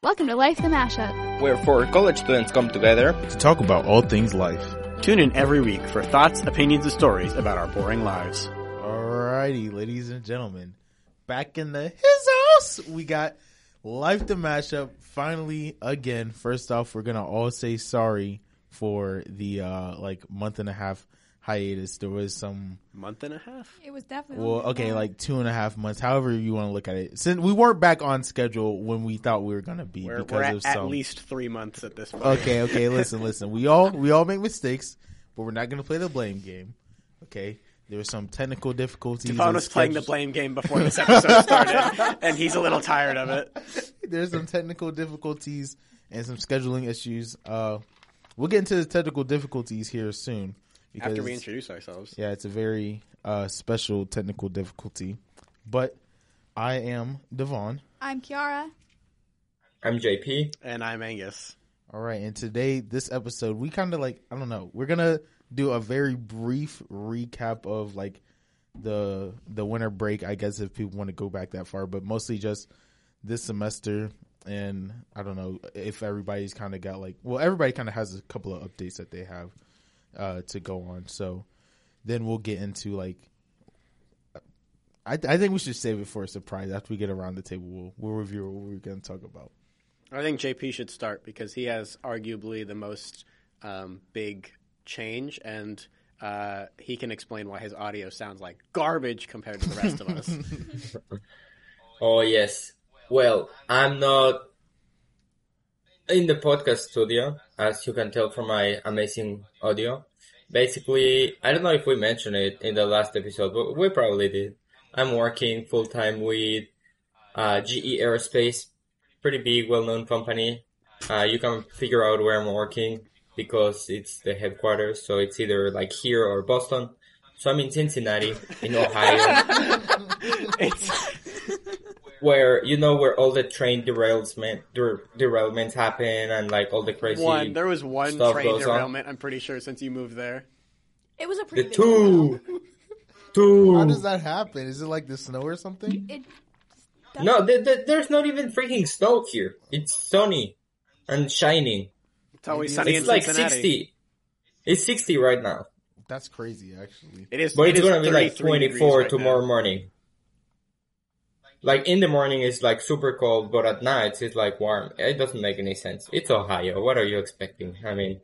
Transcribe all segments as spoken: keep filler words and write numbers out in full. Welcome to Life the Mashup, where four college students come together to talk about all things life. Tune in every week for thoughts, opinions, and stories about our boring lives. Alrighty, ladies and gentlemen, back in the his house, we got Life the Mashup finally again. First off, we're gonna all say sorry for the uh, like month and a half hiatus. There was some month and a half. It was definitely well, okay, like two and a half months, however you want to look at it. Since we weren't back on schedule when we thought we were gonna be, we're, because we're at, of some... at least three months at this point. Okay, okay, listen, listen. We all we all make mistakes, but we're not gonna play the blame game. Okay, there were some technical difficulties. Stefan was playing the blame game before this episode started, and he's a little tired of it. There's some technical difficulties and some scheduling issues. Uh, we'll get into the technical difficulties here soon. Because, after we introduce ourselves. Yeah, it's a very uh, special technical difficulty. But I am Devon. I'm Kiara. I'm J P. And I'm Angus. All right. And today, this episode, we kind of like, I don't know, we're going to do a very brief recap of like the the winter break, I guess, if people want to go back that far. But mostly just this semester. And I don't know if everybody's kind of got like, well, everybody kind of has a couple of updates that they have. Uh, to go on, so then we'll get into like I, th- I think we should save it for a surprise. After we get around the table, we'll, we'll review what we're going to talk about. I think J P should start because he has arguably the most um, big change, and uh, he can explain why his audio sounds like garbage compared to the rest of us. Oh yes, well, I'm not in the podcast studio, as you can tell from my amazing audio. Basically, I don't know if we mentioned it in the last episode, but we probably did. I'm working full-time with uh, G E Aerospace, pretty big, well-known company. Uh, you can figure out where I'm working because it's the headquarters, so it's either like here or Boston. So I'm in Cincinnati, in Ohio. It's... where, you know, where all the train derailment, der- derailments happen and, like, all the crazy stuff goes on. There was one train derailment, on. I'm pretty sure, since you moved there. It was a pretty the big two! Derail. Two! How does that happen? Is it, like, the snow or something? It, it no, the, the, there's not even freaking snow here. It's sunny and shining. It's always sunny in Cincinnati. It's like sixty. It's sixty right now. That's crazy, actually. It is. But it's going to be, like, twenty-four tomorrow morning. Like, in the morning, it's, like, super cold, but at night, it's, like, warm. It doesn't make any sense. It's Ohio. What are you expecting? I mean,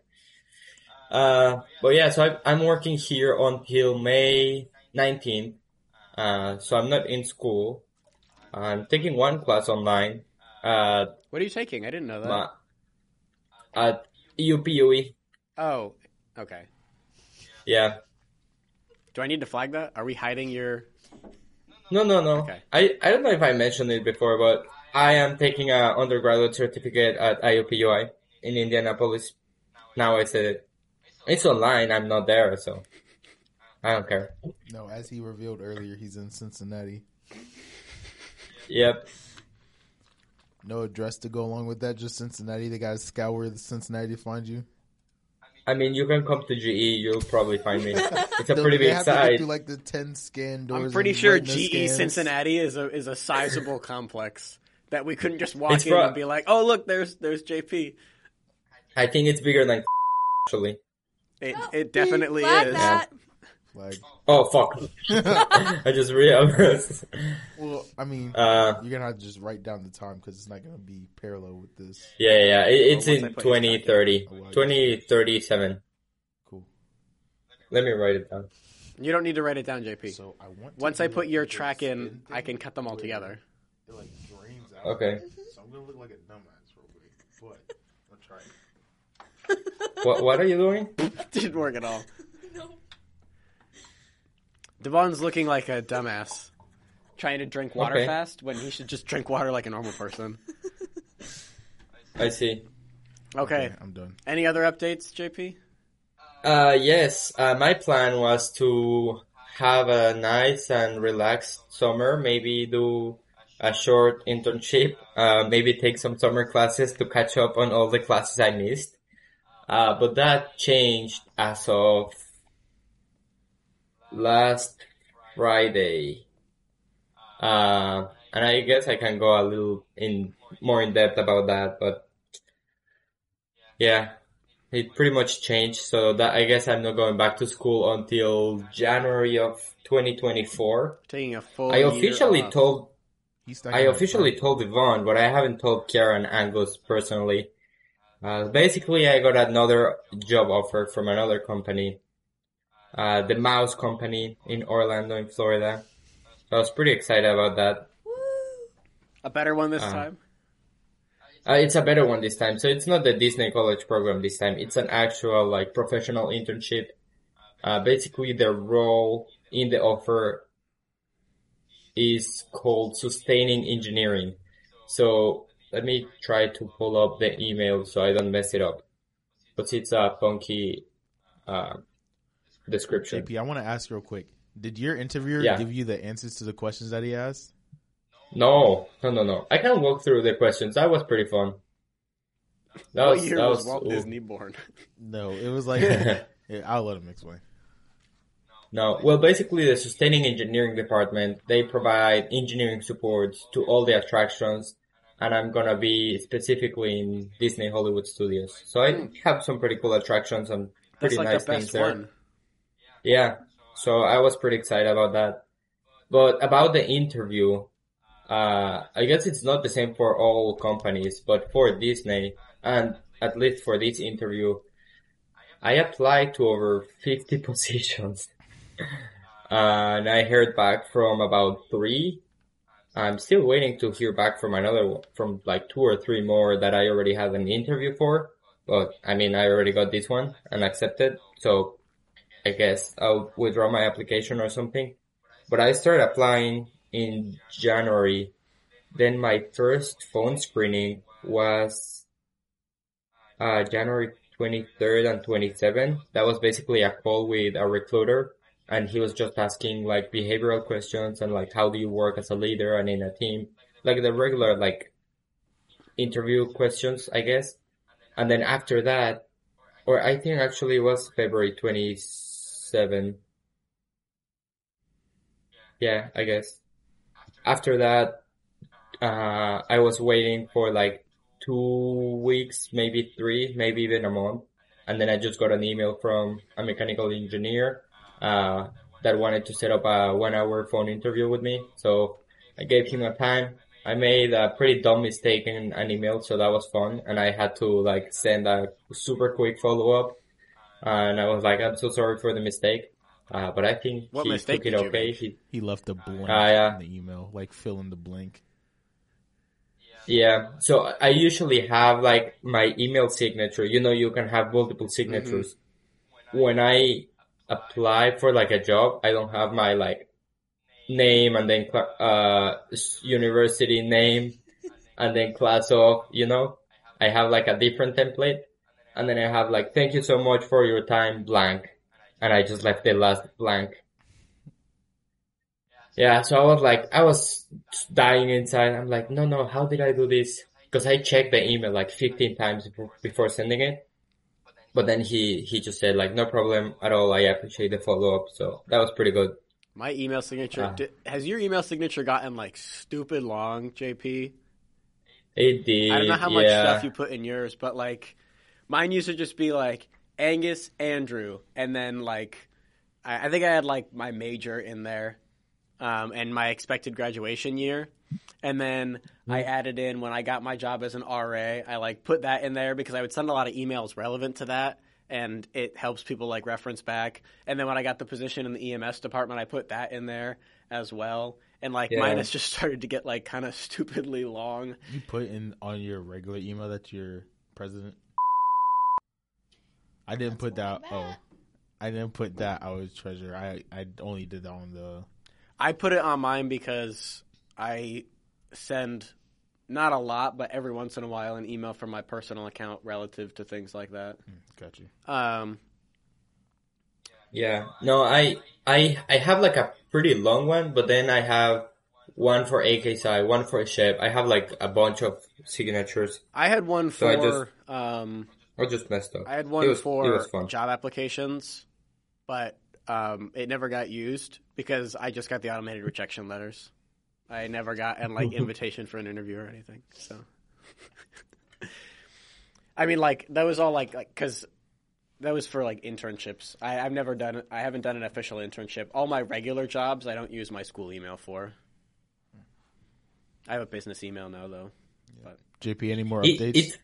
uh, but yeah, so I, I'm working here until May nineteenth. Uh, so I'm not in school. I'm taking one class online. Uh, what are you taking? I didn't know that. Uh, at I U P U I. Oh, okay. Yeah. Do I need to flag that? Are we hiding your... No, no, no. Okay. I, I don't know if I mentioned it before, but I am taking an undergraduate certificate at I U P U I in Indianapolis. Now I said it. It's online. I'm not there, so I don't care. No, as he revealed earlier, he's in Cincinnati. Yep. No address to go along with that, just Cincinnati. They got to scour the Cincinnati to find you. I mean, you can come to G E. You'll probably find me. It's a pretty big site. Like the ten scan doors. I'm pretty sure G E scans. Cincinnati is a is a sizable complex that we couldn't just walk it's in rough. And be like, "Oh, look, there's there's J P." I think it's bigger than actually. It oh, it definitely is. Yeah. Like, oh fuck! I just realized. Well, I mean, uh, you're gonna have to just write down the time because it's not gonna be parallel with this. Yeah, yeah, it, it's in twenty thirty, twenty thirty-seven. Cool. Let me write it down. You don't need to write it down, J P. So I want once I put your track in, I can cut them all together. It like drains out. Okay. So I'm gonna look like a dumbass real quick, but I'm trying. What? What are you doing? Didn't work at all. No. Devon's looking like a dumbass, trying to drink water okay. fast when he should just drink water like a normal person. I see. Okay. okay. I'm done. Any other updates, J P? Uh, yes. Uh, my plan was to have a nice and relaxed summer, maybe do a short internship, uh, maybe take some summer classes to catch up on all the classes I missed. Uh, but that changed as of last Friday. Uh, And I guess I can go a little in more in depth about that, but yeah, it pretty much changed. So that I guess I'm not going back to school until January of twenty twenty-four. Taking a full I officially year off. told I officially told Yvonne, but I haven't told Kara and Angus personally. Uh, basically, I got another job offer from another company, uh, the Mouse Company in Orlando, in Florida. So I was pretty excited about that. A better one this uh, time? Uh, it's a better one this time. So it's not the Disney College program this time. It's an actual, like, professional internship. Uh, basically, the role in the offer is called Sustaining Engineering. So let me try to pull up the email so I don't mess it up. But it's a funky uh, description. J P, I want to ask real quick. Did your interviewer yeah. give you the answers to the questions that he asked? No, no, no, no. I can walk through the questions. That was pretty fun. That was, what year that was, was Walt ooh. Disney born? No, it was like... yeah, I'll let him explain. No, well, basically the Sustaining Engineering Department, they provide engineering support to all the attractions, and I'm going to be specifically in Disney Hollywood Studios. So I have some pretty cool attractions and pretty That's nice like the things best there. One. Yeah, so I was pretty excited about that. But about the interview... Uh, I guess it's not the same for all companies, but for Disney, and at least for this interview, I applied to over fifty positions. uh, and I heard back from about three. I'm still waiting to hear back from another one, from like two or three more that I already had an interview for. But I mean, I already got this one and accepted. So I guess I'll withdraw my application or something. But I started applying in January. Then my first phone screening was uh, January twenty-third and twenty-seventh. That was basically a call with a recruiter, and he was just asking like behavioral questions and like how do you work as a leader and in a team, like the regular like interview questions, I guess. And then after that, or I think actually it was February twenty-seventh. Yeah, I guess. After that, uh, I was waiting for like two weeks, maybe three, maybe even a month. And then I just got an email from a mechanical engineer, uh, that wanted to set up a one hour phone interview with me. So I gave him a time. I made a pretty dumb mistake in an email. So that was fun. And I had to like send a super quick follow up. Uh, and I was like, I'm so sorry for the mistake. Uh, but I think what he took it okay. He, he left a blank uh, yeah. in the email, like fill in the blank. Yeah. So I usually have like my email signature. You know, you can have multiple signatures. Mm-hmm. When I apply for like a job, I don't have my like name and then uh university name and then class of, you know, I have like a different template. And then I have like, thank you so much for your time, blank. And I just left the last blank. Yeah, so I was like, I was dying inside. I'm like, no, no, how did I do this? Because I checked the email like fifteen times before sending it. But then he, he just said like, no problem at all. I appreciate the follow-up. So that was pretty good. My email signature, uh, did, has your email signature gotten like stupid long, J P? It did, I don't know how yeah. much stuff you put in yours, but like mine used to just be like, Angus, Andrew, and then, like, I, I think I had, like, my major in there um, and my expected graduation year. And then I added in when I got my job as an R A, I, like, put that in there because I would send a lot of emails relevant to that, and it helps people, like, reference back. And then when I got the position in the E M S department, I put that in there as well. And, like, yeah. mine has just started to get, like, kind of stupidly long. You put in on your regular email that you're president? I didn't That's put that. Oh, I didn't put that. I was treasurer. I, I only did that on the. I put it on mine because I send not a lot, but every once in a while an email from my personal account relative to things like that. Got you. Um. Yeah. No, I I I have like a pretty long one, but then I have one for A K S I, one for Shep. I have like a bunch of signatures. I had one for. So I just, um, I just messed up. I had one was, for job applications, but um, it never got used because I just got the automated rejection letters. I never got an like invitation for an interview or anything. So, I mean, like that was all like like because that was for like internships. I, I've never done I haven't done an official internship. All my regular jobs, I don't use my school email for. I have a business email now, though. Yeah. J P, any more it, updates? It's,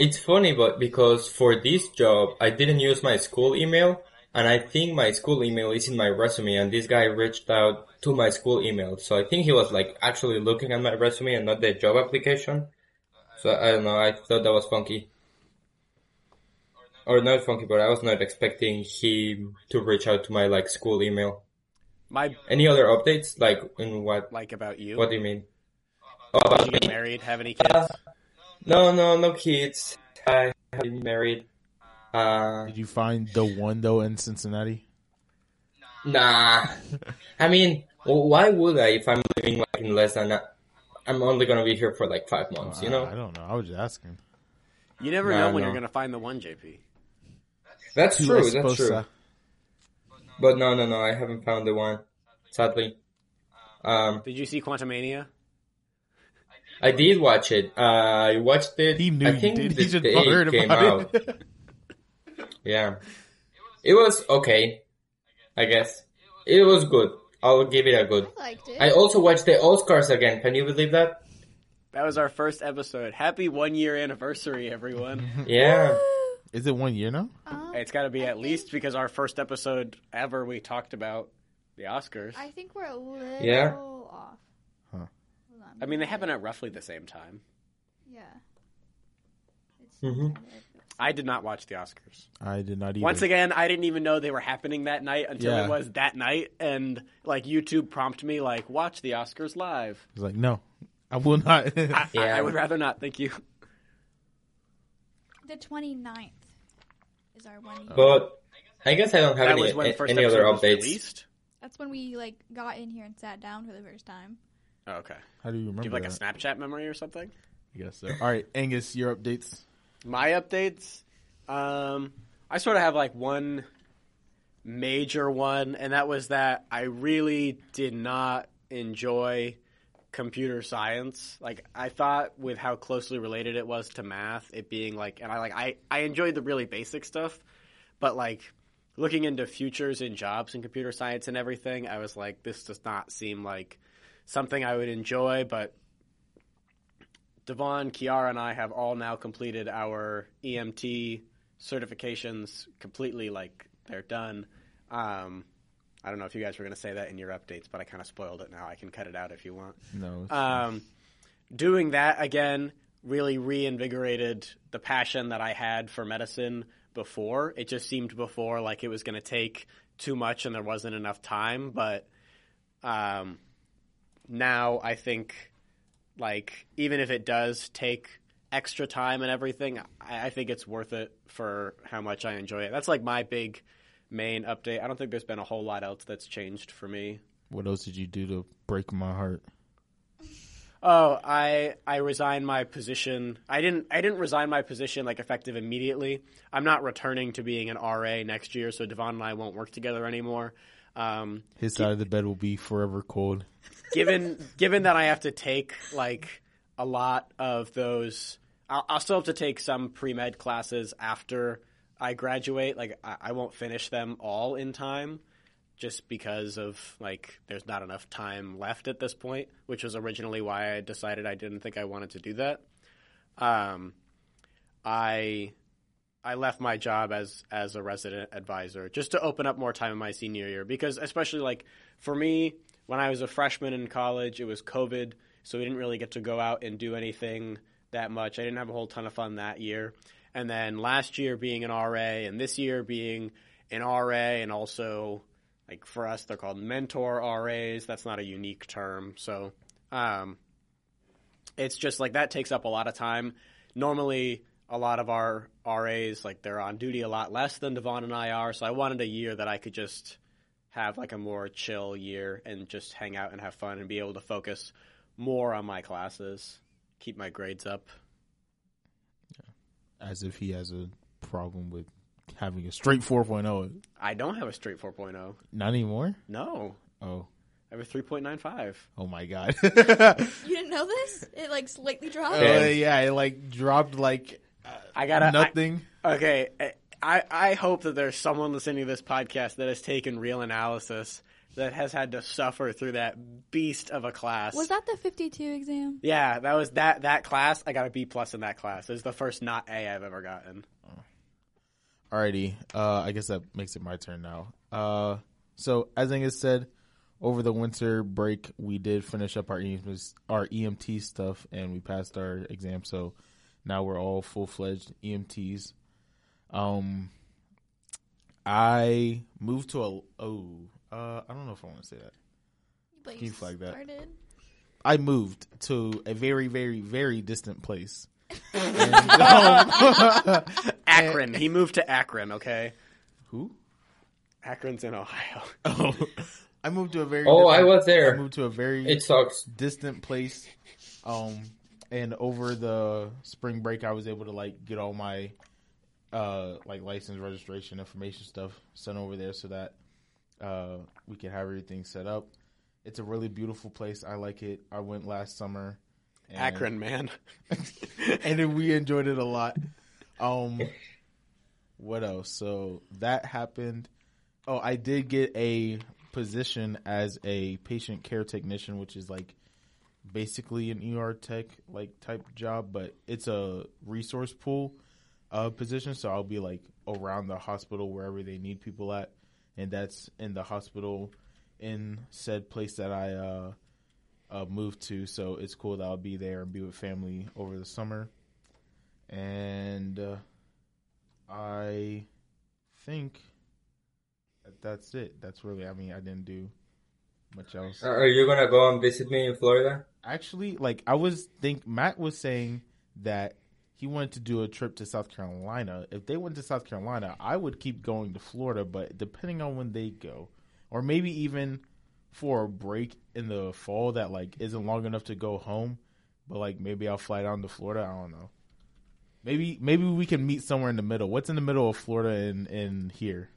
it's funny, but because for this job, I didn't use my school email, and I think my school email is in my resume, and this guy reached out to my school email. So I think he was, like, actually looking at my resume and not the job application. So I don't know. I thought that was funky. Or not funky, but I was not expecting him to reach out to my, like, school email. My any other updates like in what like about you? What do you mean? Oh, about Did you get married? Have any kids? Uh, no, no, no kids. I have been married. Uh, Did you find the one though in Cincinnati? Nah. I mean, why would I if I'm living like in less than? A, I'm only gonna be here for like five months. Oh, you know. I, I don't know. I was just asking. You never nah, know when no. you're gonna find the one, J P. That's true. That's true. To... But no, no, no, I haven't found the one, sadly. Um, did you see Quantumania? I did watch it. Uh, I watched it. He knew I think you did. He just heard about it. Yeah. It was okay, I guess. It was good. I'll give it a good. I liked it. I also watched the Oscars again. Can you believe that? That was our first episode. Happy one-year anniversary, everyone. Yeah. Is it one year now? Um, it's got to be I at think... least because our first episode ever we talked about the Oscars. I think we're a little yeah. off. Huh. I mean, they happen at roughly the same time. Yeah. It's mm-hmm. I did not watch the Oscars. I did not either. Once again, I didn't even know they were happening that night until yeah. it was that night. And, like, YouTube prompted me, like, watch the Oscars live. I was like, no, I will not. I, yeah. I, I would rather not. Thank you. The twenty-ninth is our one year. But I guess I don't have any, any other updates. Released? That's when we like got in here and sat down for the first time. Oh, okay. How do you remember? Do you have like that? a Snapchat memory or something? I guess so. All right, Angus, your updates. My updates? Um, I sort of have like one major one, and that was that I really did not enjoy computer science. Like I thought with how closely related it was to math, it being like, and I like, I, I enjoyed the really basic stuff, but like looking into futures and jobs in computer science and everything, I was like, this does not seem like something I would enjoy. But Devon, Kiara, and I have all now completed our E M T certifications completely. Like they're done. Um, I don't know if you guys were going to say that in your updates, but I kind of spoiled it now. I can cut it out if you want. No. Um, doing that, again, really reinvigorated the passion that I had for medicine before. It just seemed before like it was going to take too much and there wasn't enough time. But um, now I think, like, even if it does take extra time and everything, I, I think it's worth it for how much I enjoy it. That's like my big – main update. I don't think there's been a whole lot else that's changed for me. What else did you do to break my heart? Oh, I I resigned my position. I didn't I didn't resign my position like effective immediately. I'm not returning to being an R A next year, so Devon and I won't work together anymore. Um, His side gi- of the bed will be forever cold. Given given that I have to take like a lot of those, I'll, I'll still have to take some pre-med classes after I graduate. Like I, I won't finish them all in time just because of like there's not enough time left at this point, which was originally why I decided I didn't think I wanted to do that. Um, I I left my job as as a resident advisor just to open up more time in my senior year, because especially like for me when I was a freshman in college, it was COVID, so we didn't really get to go out and do anything that much. I didn't have a whole ton of fun that year. And then last year being an R A and this year being an R A, and also like for us they're called mentor R As. That's not a unique term. So um, it's just like that takes up a lot of time. Normally a lot of our R As, like they're on duty a lot less than Devon and I are. So I wanted a year that I could just have like a more chill year and just hang out and have fun and be able to focus more on my classes, keep my grades up. As if he has a problem with having a straight four point oh. I don't have a straight four point oh. Not anymore? No. Oh. I have a three point nine five. Oh, my God. You didn't know this? It, like, slightly dropped? Uh, yeah, it, like, dropped, like, uh, I gotta, nothing. I, okay. I, I hope that there's someone listening to this podcast that has taken real analysis that has had to suffer through that beast of a class. Was that the fifty-two exam? Yeah, that was that, that class. I got a B plus in that class. It was the first not A I've ever gotten. Alrighty. Uh, I guess that makes it my turn now. Uh, so, as Angus said, over the winter break, we did finish up our E M T, our E M T stuff, and we passed our exam. So now we're all full-fledged E M Ts. Um, I moved to a oh, uh, I don't know if I want to say that. But Can you flag started. that? I moved to a very, very, very distant place. and, um, Akron. And, he moved to Akron. Okay. Who? Akron's in Ohio. Oh. I moved to a very oh, I was there. I moved to a very it sucks. distant place, um, and over the spring break, I was able to like get all my uh, like license, registration, information stuff sent over there so that uh, we could have everything set up. It's a really beautiful place. I like it. I went last summer. And, Akron, man, and then we enjoyed it a lot. Um, what else? So that happened. Oh, I did get a position as a patient care technician, which is like basically an E R tech like type job, but it's a resource pool uh position, so I'll be like around the hospital wherever they need people at, and that's in the hospital in said place that I uh, uh moved to, so it's cool that I'll be there and be with family over the summer. And uh, I think that's it. That's really, I mean, I didn't do much else. Are you going to go and visit me in Florida? Actually, like, I was think Matt was saying that he wanted to do a trip to South Carolina. If they went to South Carolina, I would keep going to Florida, but depending on when they go, or maybe even for a break in the fall that, like, isn't long enough to go home, but, like, maybe I'll fly down to Florida. I don't know. Maybe maybe we can meet somewhere in the middle. What's in the middle of Florida and, and here?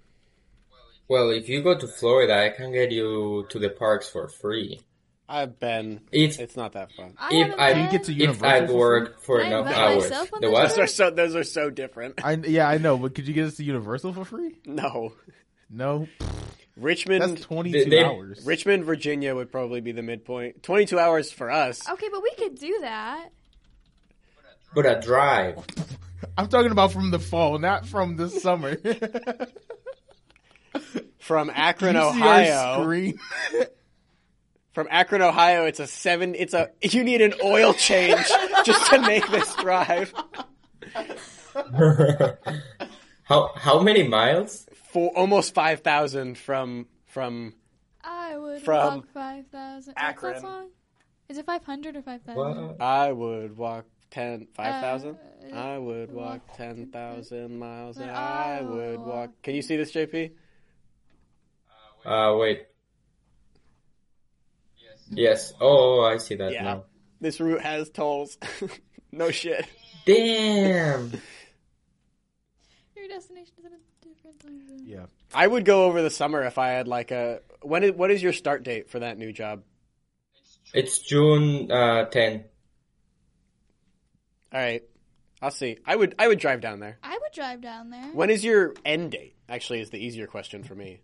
Well, if you go to Florida, I can get you to the parks for free. I've been. If, it's not that fun. I if I been, get to Universal, if I've worked for enough hours, the those are so those are so different. I, yeah, I know, but could you get us to Universal for free? No, no. Richmond. That's twenty-two they, hours. Richmond, Virginia would probably be the midpoint. Twenty-two hours for us. Okay, but we could do that. But a drive. I'm talking about from the fall, not from the summer. From Akron, Ohio. From Akron, Ohio, it's a seven. It's a. You need an oil change just to make this drive. how how many miles? For almost five thousand from from. I would from walk five thousand. Akron. What's that song? Is it five hundred or five thousand? I would walk. Ten, five thousand? Uh, I would walk, walk ten thousand miles, and I, I would walk. walk. Can you see this, J P? Uh, wait. Uh, wait. Yes. Yes. Oh, I see that yeah. now. This route has tolls. No shit. Damn. Your destination is in a different time zone. Yeah. I would go over the summer if I had like a. When is, what is your start date for that new job? It's June uh, tenth. All right, I'll see. I would I would drive down there. I would drive down there. When is your end date? Actually, is the easier question for me.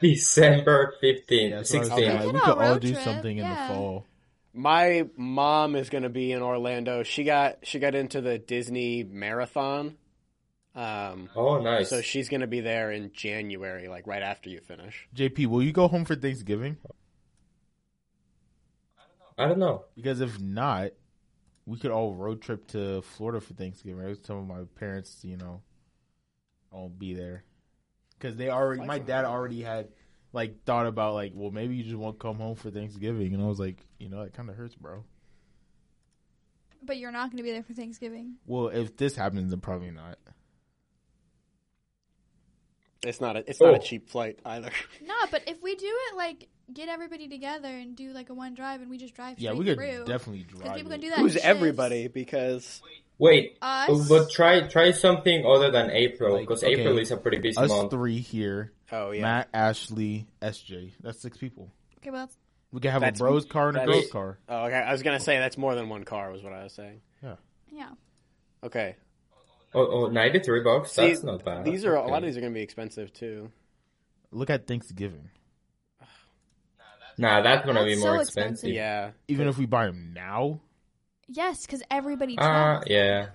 December fifteenth, sixteenth. Okay. We could all do trip. something yeah. in the fall. My mom is going to be in Orlando. She got she got into the Disney marathon. Um, oh, nice. So she's going to be there in January, like right after you finish. J P, will you go home for Thanksgiving? I don't know. I don't know. Because if not. We could all road trip to Florida for Thanksgiving. I was telling my parents, you know, I'll be there. Because they already, my dad already had, like, thought about, like, well, maybe you just won't come home for Thanksgiving. And I was like, you know, that kind of hurts, bro. But you're not going to be there for Thanksgiving? Well, if this happens, then probably not. It's not a, it's not oh. a cheap flight either. No, but if we do it, like, get everybody together and do like a one drive, and we just drive straight through. Yeah, we could through. definitely drive. People can do that. Who's everybody? Because wait, us? but try try something other than April, because like, okay, April is a pretty busy us month. Us three here. Oh yeah, Matt, Ashley, S J. That's six people. Okay, well, that's... We could have that's, a bros car and a girls car. Oh, okay. I was going to say that's more than one car was what I was saying. Yeah. Yeah. Okay. Oh, oh ninety-three bucks. That's See, not bad. These are okay. A lot of these are going to be expensive, too. Look at Thanksgiving. Nah, that's going to be more so expensive. expensive. Yeah. Even if we buy them now? Yes, because everybody travels. Uh, yeah.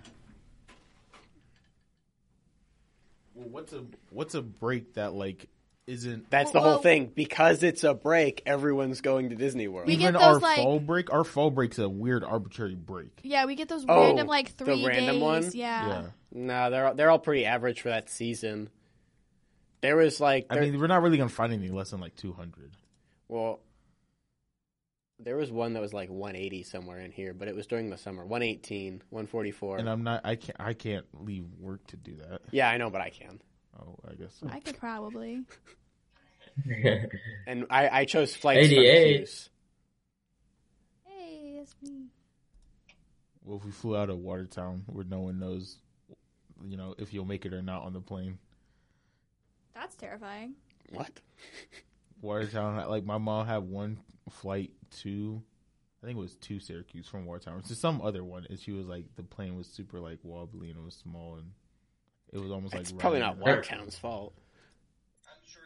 Well, what's a what's a break that, like, isn't... That's well, the whole well, thing. Because it's a break, everyone's going to Disney World. We Even get those, our like, fall break? Our fall break's a weird, arbitrary break. Yeah, we get those oh, random, like, three days. The random days. one? Yeah. yeah. Nah, they're, they're all pretty average for that season. There was, like... There... I mean, we're not really going to find anything less than, like, two hundred. Well... There was one that was like one eighty somewhere in here, but it was during the summer. one eighteen, one forty-four. And I'm not. I can't. I can't leave work to do that. Yeah, I know, but I can. Oh, I guess so. I could probably. And I, I chose flights. eighty-eight. Hey, that's me. Well, if we flew out of Watertown, where no one knows, you know, if you'll make it or not on the plane. That's terrifying. What? Watertown, like my mom had one flight to, I think it was to Syracuse from Watertown to some other one, and she was like the plane was super like wobbly and it was small and it was almost That's like probably not Watertown's there. fault.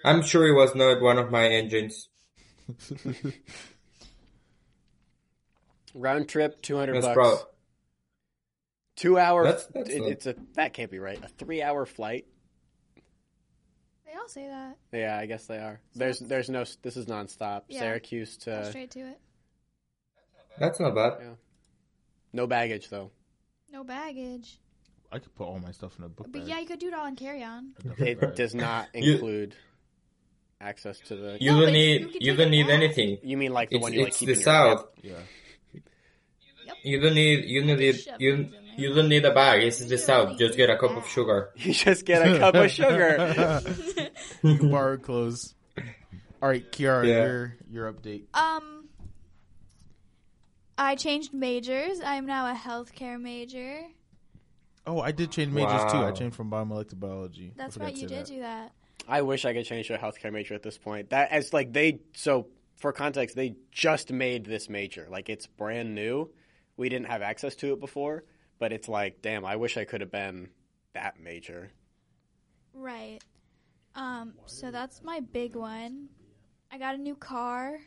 I'm sure it was not one of my engines. Round trip, two hundred bucks. Pro- Two hour. That's, that's it, it's a that can't be right. A three hour flight. They all say that. Yeah, I guess they are. There's there's no this is nonstop. Yeah. Syracuse to straight to it. That's not bad. Yeah. No baggage though. No baggage. I could put all my stuff in a book But bag. Yeah, you could do it all in carry-on. It does not include you, access to the You don't no, need you, you don't need back. anything. You mean like the it's, one you like keep in your South. Yeah. Yep. You don't need you don't need you You don't need a bag. It's the South. Just get a cup of sugar. You just get a cup of sugar. You can borrow clothes. All right, Kiara, yeah. your your update. Um, I changed majors. I am now a healthcare major. Oh, I did change majors wow. too. I changed from biomolecular to biology. That's right. You did that. do that. I wish I could change to a healthcare major at this point. That as like they so for context, they just made this major. Like it's brand new. We didn't have access to it before. But it's like, damn, I wish I could have been that major. Right. Um, so that's my big one. I got a new car.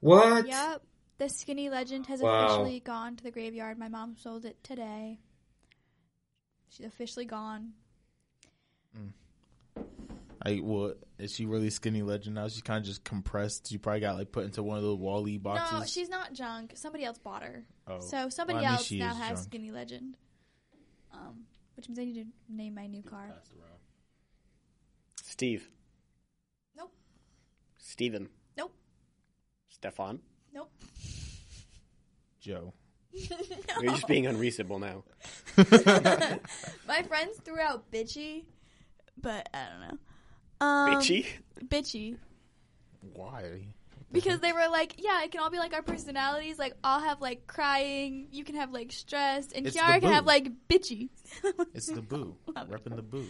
What? Yep. The Skinny Legend has wow. officially gone to the graveyard. My mom sold it today. She's officially gone. Mm. I well, is she really Skinny Legend now? She's kind of just compressed. She probably got like put into one of those Wall-E boxes. No, she's not junk. Somebody else bought her. Oh. So somebody well, I mean, else now has drunk. Skinny Legend, um, which means I need to name my new car. Steve. Nope. Steven. Nope. Stefan. Nope. Joe. No. You're just being unreasonable now. My friends threw out bitchy, but I don't know. Um, bitchy? Bitchy. Why? Because they were like, yeah, it can all be like our personalities. Like, I'll have like crying. You can have like stress, and it's Kiara can have like bitchy. It's the boo. Repping the boo.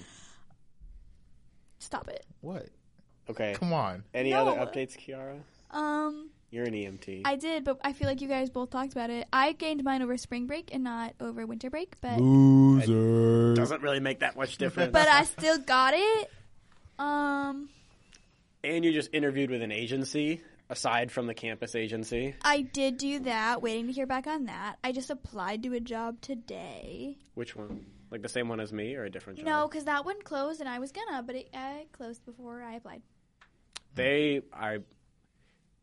Stop it. What? Okay. Come on. Any no. other updates, Kiara? Um, you're an E M T. I did, but I feel like you guys both talked about it. I gained mine over spring break and not over winter break. But loser. It doesn't really make that much difference. But I still got it. Um. And you just interviewed with an agency. Aside from the campus agency. I did do that. Waiting to hear back on that. I just applied to a job today. Which one? Like the same one as me or a different job? No, because that one closed and I was gonna, but it uh, closed before I applied. They I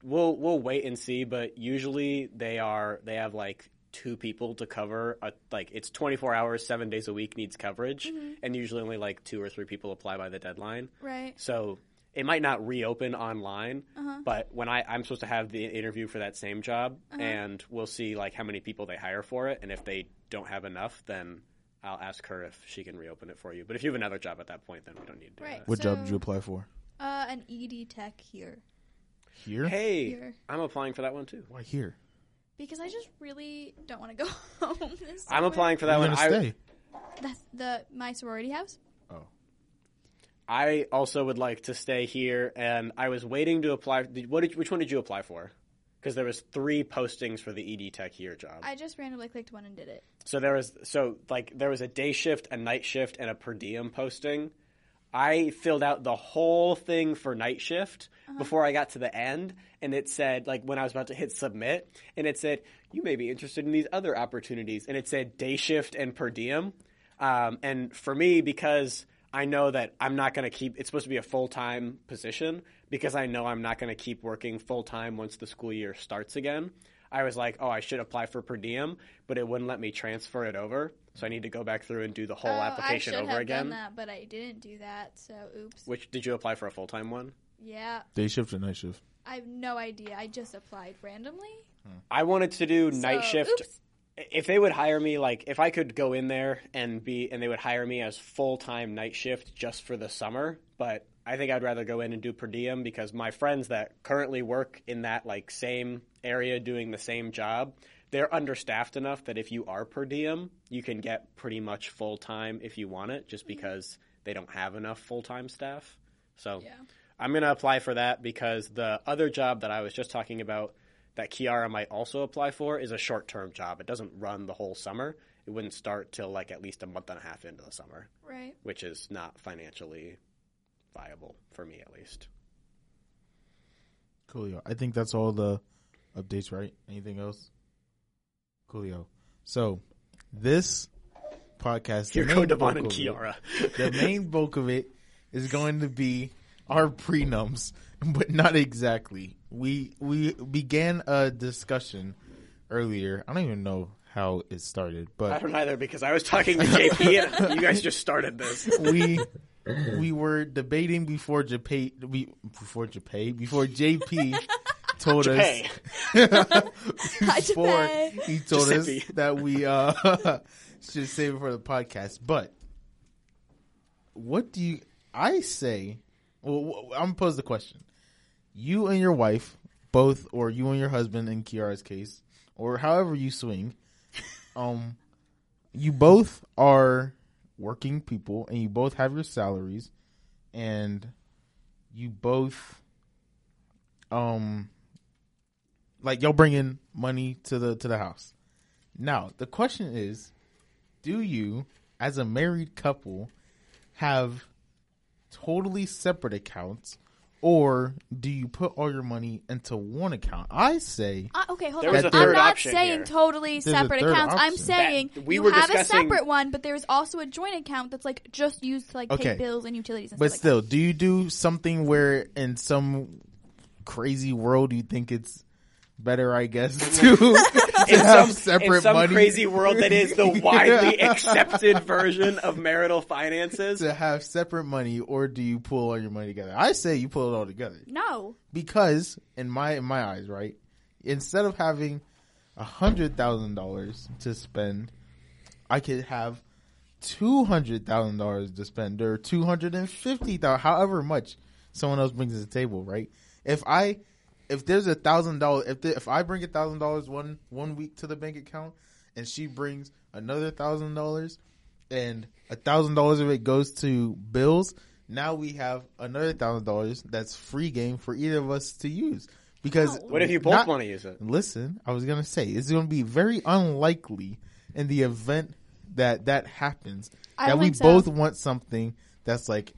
we'll we'll wait and see, but usually they are they have like two people to cover a, like it's twenty-four hours, seven days a week needs coverage, mm-hmm. and usually only like two or three people apply by the deadline. Right. So it might not reopen online, uh-huh. but when I, I'm supposed to have the interview for that same job, uh-huh. and we'll see like how many people they hire for it, and if they don't have enough, then I'll ask her if she can reopen it for you. But if you have another job at that point, then we don't need to do right. that. What so, job did you apply for? Uh, an E D tech here. Here? Hey, here. I'm applying for that one too. Why here? Because I just really don't want to go home. This I'm applying for that You're one. I stay. That's the my sorority house. Oh. I also would like to stay here, and I was waiting to apply. What did, which one did you apply for? Because there was three postings for the E D Tech here job. I just randomly clicked one and did it. So there was so like there was a day shift, a night shift, and a per diem posting. I filled out the whole thing for night shift uh-huh. before I got to the end, and it said, like, when I was about to hit submit, and it said, you may be interested in these other opportunities, and it said day shift and per diem. Um, and for me, because I know that I'm not going to keep – it's supposed to be a full-time position, because I know I'm not going to keep working full-time once the school year starts again. I was like, oh, I should apply for per diem, but it wouldn't let me transfer it over. So I need to go back through and do the whole oh, application over again. I should have done that, but I didn't do that, so oops. Which did you apply for a full-time one? Yeah. Day shift or night shift? I have no idea. I just applied randomly. Hmm. I wanted to do so, night shift. Oops. If they would hire me, like if I could go in there and be, and they would hire me as full-time night shift just for the summer, but I think I'd rather go in and do per diem, because my friends that currently work in that like same area doing the same job, they're understaffed enough that if you are per diem, you can get pretty much full-time if you want it, just because they don't have enough full-time staff. So yeah. I'm going to apply for that, because the other job that I was just talking about that Kiara might also apply for is a short-term job. It doesn't run the whole summer. It wouldn't start till like at least a month and a half into the summer. Right. Which is not financially viable for me, at least. Coolio. I think that's all the updates, right? Anything else? Coolio. So this podcast, here go Devon and Kiara. The main bulk of it is going to be our prenums, but not exactly. We we began a discussion earlier. I don't even know how it started, but I don't either, because I was talking to J P and you guys just started this. We we were debating before J P we before J P before J P told J P. us before Hi, he told Giuseppe. us that we uh, should save it for the podcast. But what do you? I say. Well, I'm gonna pose the question. You and your wife, both, or you and your husband in Kiara's case, or however you swing, um, you both are working people, and you both have your salaries, and you both, um, like y'all bring in money to the to the house. Now the question is, do you, as a married couple, have totally separate accounts, or do you put all your money into one account? I say uh, okay, hold on. I'm not saying here. totally there's separate accounts. Option. I'm saying we you were have discussing... a separate one, but there's also a joint account that's like just used to like okay. pay bills and utilities. And but stuff still, like that. Do you do something where in some crazy world you think it's better, I guess, to, to in have some, separate in some money. Crazy world that is the widely yeah. accepted version of marital finances. To have separate money, or do you pull all your money together? I say you pull it all together. No. Because, in my in my eyes, right, instead of having one hundred thousand dollars to spend, I could have two hundred thousand dollars to spend, or two hundred fifty thousand dollars, however much someone else brings to the table, right? If I... If there's a thousand dollars, if the, if I bring a thousand dollars one one week to the bank account, and she brings another thousand dollars, and a thousand dollars of it goes to bills, now we have another thousand dollars that's free game for either of us to use. Because what if you both want to use it? Listen, I was gonna say it's gonna be very unlikely in the event that that happens I that we so. both want something that's like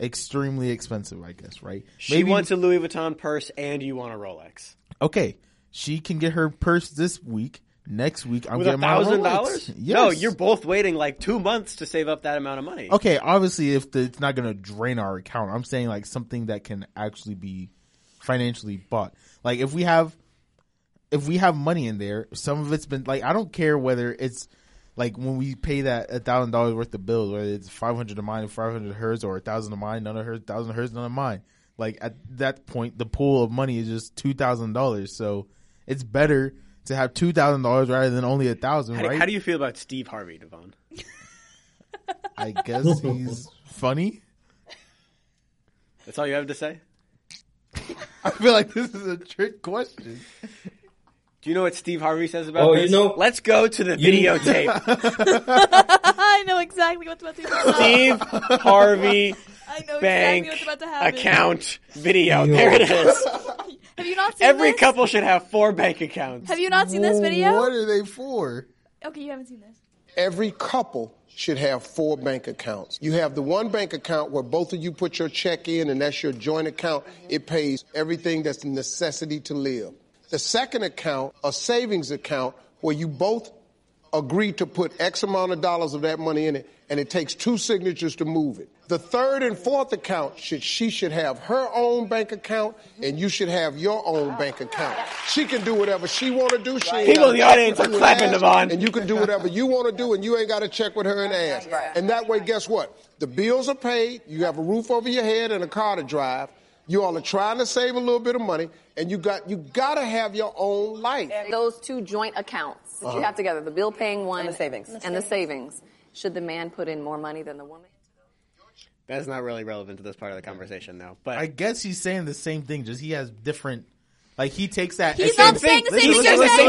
extremely expensive, I guess, right? She Maybe, wants a Louis Vuitton purse and you want a Rolex. Okay. She can get her purse this week. Next week, I'm With getting my Rolex. one thousand dollars? Yes. No, you're both waiting like two months to save up that amount of money. Okay. Obviously, if the, it's not going to drain our account, I'm saying like something that can actually be financially bought. Like if we have, if we have money in there, some of it's been like, I don't care whether it's, like when we pay that a thousand dollars worth of bills, whether it's five hundred of mine and five hundred of hers, or a thousand of mine, none of hers, thousand of hers, none of mine. Like at that point, the pool of money is just two thousand dollars. So it's better to have two thousand dollars rather than only a thousand. Right? How do you feel about Steve Harvey, Devon? I guess he's funny. That's all you have to say? I feel like this is a trick question. Do you know what Steve Harvey says about oh, this? You know, let's go to the videotape. I know exactly what's about to be. Steve Harvey I know bank, exactly what's about to happen. Account, video. Yo. There it is. Have you not seen Every this? couple should have four bank accounts. Have you not seen this video? What are they for? Okay, you haven't seen this. Every couple should have four bank accounts. You have the one bank account where both of you put your check in, and that's your joint account. It pays everything that's a necessity to live. The second account, a savings account, where you both agree to put X amount of dollars of that money in it, and it takes two signatures to move it. The third and fourth account, should, she should have her own bank account, and you should have your own bank account. She can do whatever she want to do. She People in the audience are clapping them on. And you can do whatever you want to do, and you ain't got to check with her and ask. And that way, guess what? The bills are paid, you have a roof over your head and a car to drive, you all are trying to save a little bit of money, and you got you got to have your own life. And those two joint accounts that uh-huh. you have together, the bill-paying one and the savings. And the savings. And the savings. Should the man put in more money than the woman? That's not really relevant to this part of the conversation, though. But I guess he's saying the same thing, just he has different – like he takes that – He's not saying the same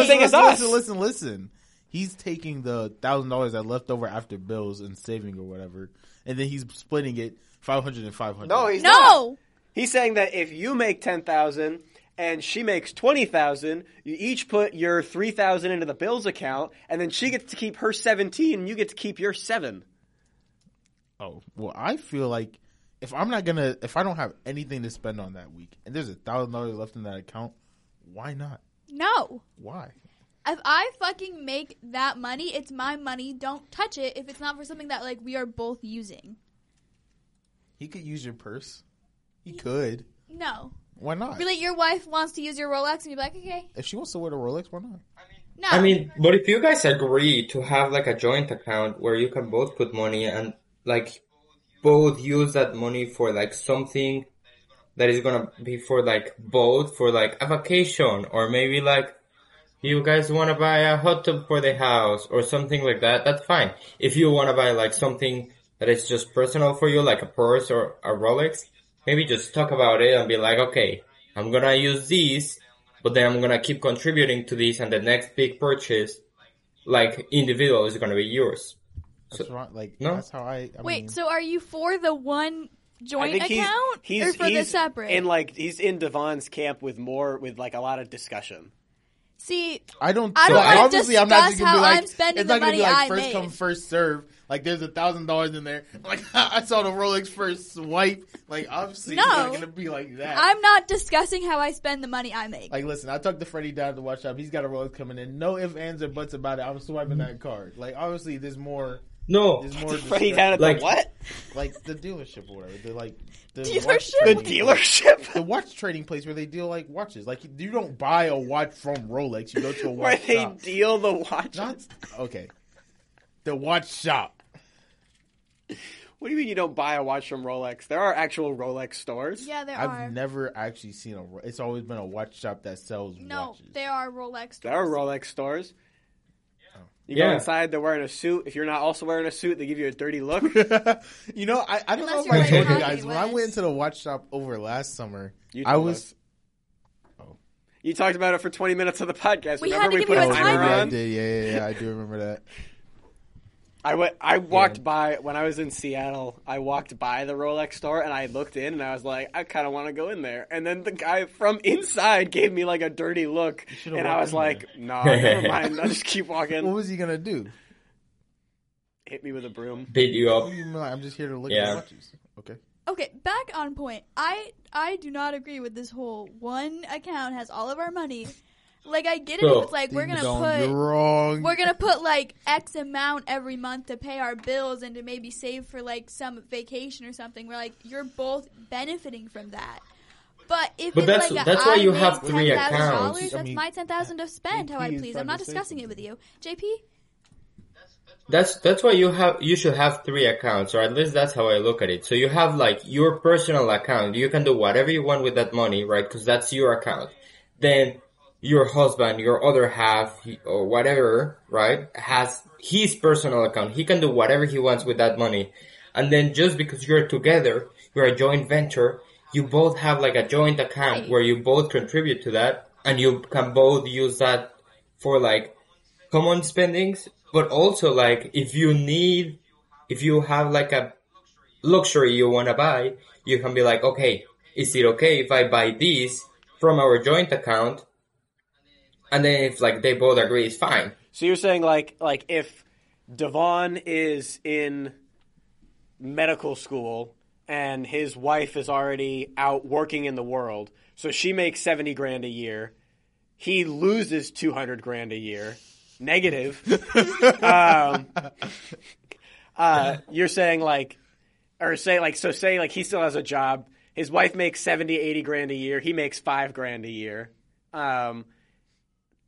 thing as us. Listen, listen, listen. He's taking the one thousand dollars that left over after bills and saving or whatever, and then he's splitting it five hundred and five hundred. No, he's not. He's saying that if you make ten thousand dollars and she makes twenty thousand dollars, you each put your three thousand dollars into the bills account, and then she gets to keep her seventeen thousand dollars and you get to keep your seven thousand dollars. Oh, well, I feel like if I'm not going to – if I don't have anything to spend on that week and there's one thousand dollars left in that account, why not? No. Why? If I fucking make that money, it's my money. Don't touch it if it's not for something that, like, we are both using. He could use your purse. He could. No. Why not? Really, your wife wants to use your Rolex and you're like, okay. If she wants to wear the Rolex, why not? I mean, no. I mean, but if you guys agree to have like a joint account where you can both put money and like both use that money for like something that is going to be for like both for like a vacation or maybe like you guys want to buy a hot tub for the house or something like that, that's fine. If you want to buy like something that is just personal for you, like a purse or a Rolex, maybe just talk about it and be like, okay, I'm going to use these, but then I'm going to keep contributing to these, and the next big purchase, like, individual is going to be yours. So, that's right. Like, no? That's how I, I Wait, mean, so are you for the one joint account he's, he's, or for he's the separate? And, like, he's in Devon's camp with more, with, like, a lot of discussion. See, I don't, I don't so, want to discuss not how like, I'm spending the money I made. It's not going to be like I first made. come, first serve. Like, there's a thousand dollars in there. Like, I saw the Rolex first swipe. Like, obviously, no, it's not gonna be like that. I'm not discussing how I spend the money I make. Like, listen, I talked to Freddie down at the watch shop. He's got a Rolex coming in. No ifs, ands, or buts about it. I'm swiping that card. Like, obviously, there's more. No, there's more. Freddie down at the like, what? Like the dealership or whatever. The like the dealership. The dealership. The watch trading place where they deal like watches. Like, you don't buy a watch from Rolex. You go to a watch shop. Where they shop. deal the watches. Not, okay. The watch shop. What do you mean you don't buy a watch from Rolex? There are actual Rolex stores. Yeah, there I've are. I've never actually seen a – it's always been a watch shop that sells no, watches. No, there are Rolex stores. There are Rolex stores. Yeah. You yeah. go inside, they're wearing a suit. If you're not also wearing a suit, they give you a dirty look. You know, I, I don't Unless know if I told you guys. When I went into the watch shop over last summer, I was – Oh. You talked about it for twenty minutes of the podcast. We remember had to we put a timer on? I did. Yeah, yeah, yeah. I do remember that. I, went, I walked yeah. by, when I was in Seattle, I walked by the Rolex store and I looked in and I was like, I kind of want to go in there. And then the guy from inside gave me like a dirty look and I was like, no, nah, never mind. I'll just keep walking. What was he going to do? Hit me with a broom. Beat you up. I'm just here to look yeah. at watches. Okay. Okay, back on point. I, I do not agree with this whole one account has all of our money. Like, I get it if it's like we're gonna put we're gonna put like X amount every month to pay our bills and to maybe save for like some vacation or something. We're like, you're both benefiting from that. But if but it's that's, like that's a, why I you have three accounts. That's I mean, my ten thousand to spend J P how I please. I'm not discussing it with you, J P. That's that's why you have you should have three accounts, or at least that's how I look at it. So you have like your personal account. You can do whatever you want with that money, right? Because that's your account. Then your husband, your other half, or whatever, right, has his personal account. He can do whatever he wants with that money. And then just because you're together, you're a joint venture, you both have like a joint account where you both contribute to that, and you can both use that for like common spendings, but also like if you need, if you have like a luxury you want to buy, you can be like, okay, is it okay if I buy these from our joint account? And then if like they both agree, it's fine. So you're saying like like if Devon is in medical school and his wife is already out working in the world, so she makes seventy grand a year, he loses two hundred grand a year, negative. um, uh, you're saying like, or say like, so say like he still has a job. His wife makes seventy, eighty grand a year. He makes five grand a year. Um,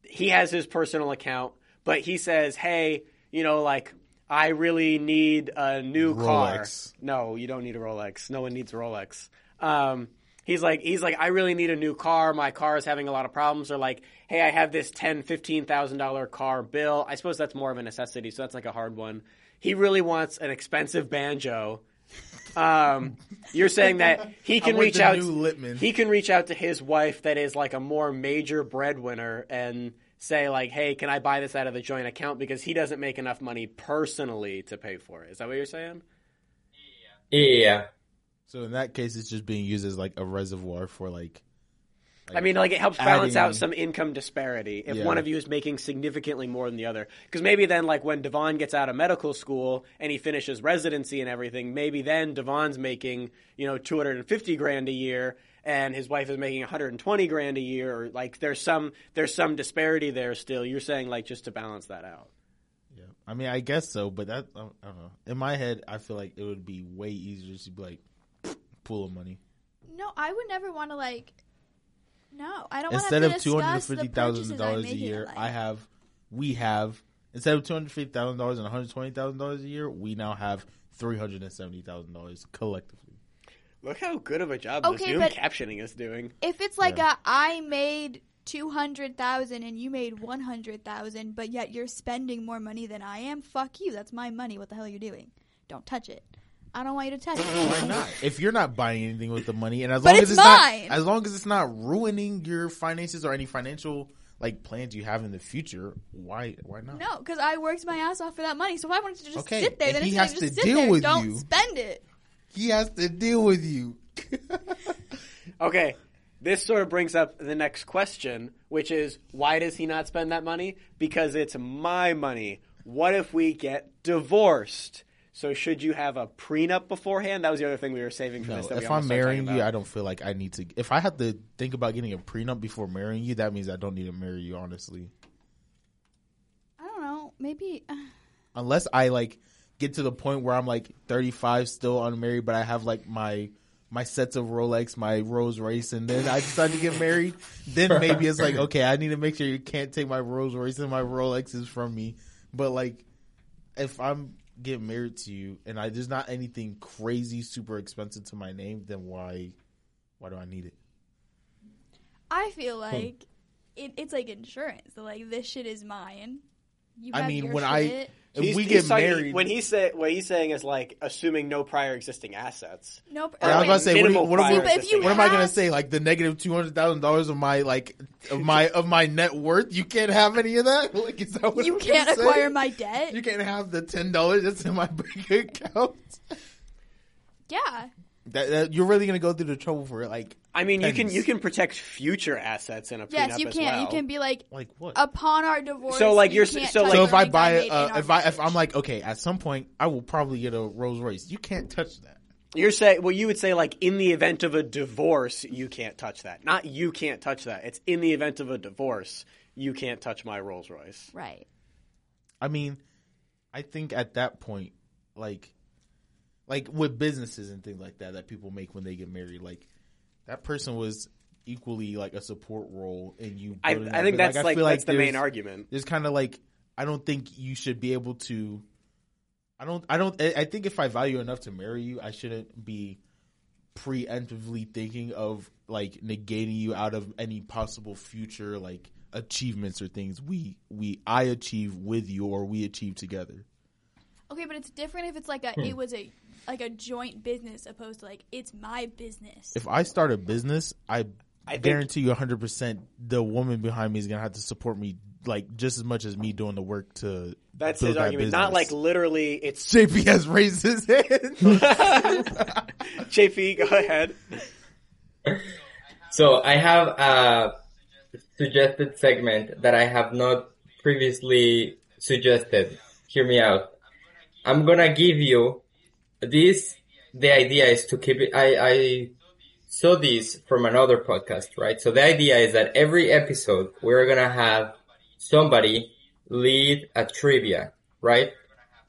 he has his personal account, but he says, hey, you know, like, I really need a new Rolex. car. No, you don't need a Rolex. No one needs a Rolex. Um, he's like, he's like, I really need a new car. My car is having a lot of problems. Or like, hey, I have this ten thousand, fifteen thousand dollars car bill. I suppose that's more of a necessity, so that's like a hard one. He really wants an expensive banjo. Um, you're saying that he can reach out. He can reach out to his wife, that is like a more major breadwinner, and say like, "Hey, can I buy this out of the joint account?" Because he doesn't make enough money personally to pay for it. Is that what you're saying? Yeah. Yeah. So in that case, it's just being used as like a reservoir for like. Like I mean, like it helps balance adding... out some income disparity if yeah. one of you is making significantly more than the other. Because maybe then, like when Devon gets out of medical school and he finishes residency and everything, maybe then Devon's making, you know, two hundred and fifty grand a year, and his wife is making one hundred and twenty grand a year. Or like there's some there's some disparity there still. You're saying like just to balance that out. Yeah, I mean, I guess so, but that I don't know. In my head, I feel like it would be way easier just to be like pool of money. No, I would never want to like. No, I don't want to discuss the purchases I'm making. Instead of two hundred fifty thousand dollars a year, I have, we have, instead of two hundred fifty thousand dollars and one hundred twenty thousand dollars a year, we now have three hundred seventy thousand dollars collectively. Look how good of a job okay, the Zoom captioning is doing. If it's like yeah. a, I made two hundred thousand dollars and you made one hundred thousand dollars, but yet you're spending more money than I am, fuck you. That's my money. What the hell are you doing? Don't touch it. I don't want you to touch it. Why not? If you're not buying anything with the money, and as long as it's not, as long as it's not ruining your finances or any financial like plans you have in the future, why why not? No, because I worked my ass off for that money, so why wouldn't you just okay. sit there? Then he has to just deal there, with don't you. Don't spend it. He has to deal with you. Okay, this sort of brings up the next question, which is why does he not spend that money? Because it's my money. What if we get divorced? So should you have a prenup beforehand? That was the other thing we were saving for no, this. That if I'm marrying you, I don't feel like I need to. If I have to think about getting a prenup before marrying you, that means I don't need to marry you, honestly. I don't know. Maybe. Unless I like get to the point where I'm like thirty-five, still unmarried, but I have like my my sets of Rolex, my Rolls Royce, and then I decide to get married. Then maybe it's like, okay, I need to make sure you can't take my Rolls Royce and my Rolexes from me. But like, if I'm get married to you and I there's not anything crazy super expensive to my name, then why why do I need it? I feel like hmm. it, it's like insurance. So like this shit is mine. You have I mean your when shit. I if he's, we he's get talking, married when he say what he's saying is like assuming no prior existing assets. No prior I was about to say what, you, what, prior if you what have, am I gonna say? Like the negative two hundred thousand dollars of my like of my of my net worth, you can't have any of that? Like is that what you I'm can't acquire saying? My debt? You can't have the ten dollars that's in my bank account. Yeah. That, that, you're really going to go through the trouble for it, like. I mean, pennies. you can you can protect future assets in a prenup as well. Yes, you can. Well. You can be like, like what? Upon our divorce. So like you you're so like, so if I buy I uh, if I if I'm like okay, at some point I will probably get a Rolls Royce. You can't touch that. You're saying well, you would say like in the event of a divorce, you can't touch that. Not you can't touch that. It's in the event of a divorce, you can't touch my Rolls Royce. Right. I mean, I think at that point, like. Like with businesses and things like that that people make when they get married, like that person was equally like a support role, and you. I, I think that's like, like, I like that's like the main argument. There's kind of like I don't think you should be able to. I don't. I don't. I think if I value enough to marry you, I shouldn't be preemptively thinking of like negating you out of any possible future like achievements or things we we I achieve with you or we achieve together. Okay, but it's different if it's like a hmm. it was a like a joint business opposed to like it's my business. If I start a business, I, I guarantee you one hundred percent the woman behind me is going to have to support me like just as much as me doing the work to. That's his argument. That not like literally. It's J P has raised his hand. J P, go ahead. So I have a suggested segment that I have not previously suggested. Hear me out. I'm gonna give you this. The idea is to keep it. I, I saw this from another podcast, right? So the idea is that every episode we're gonna have somebody lead a trivia, right?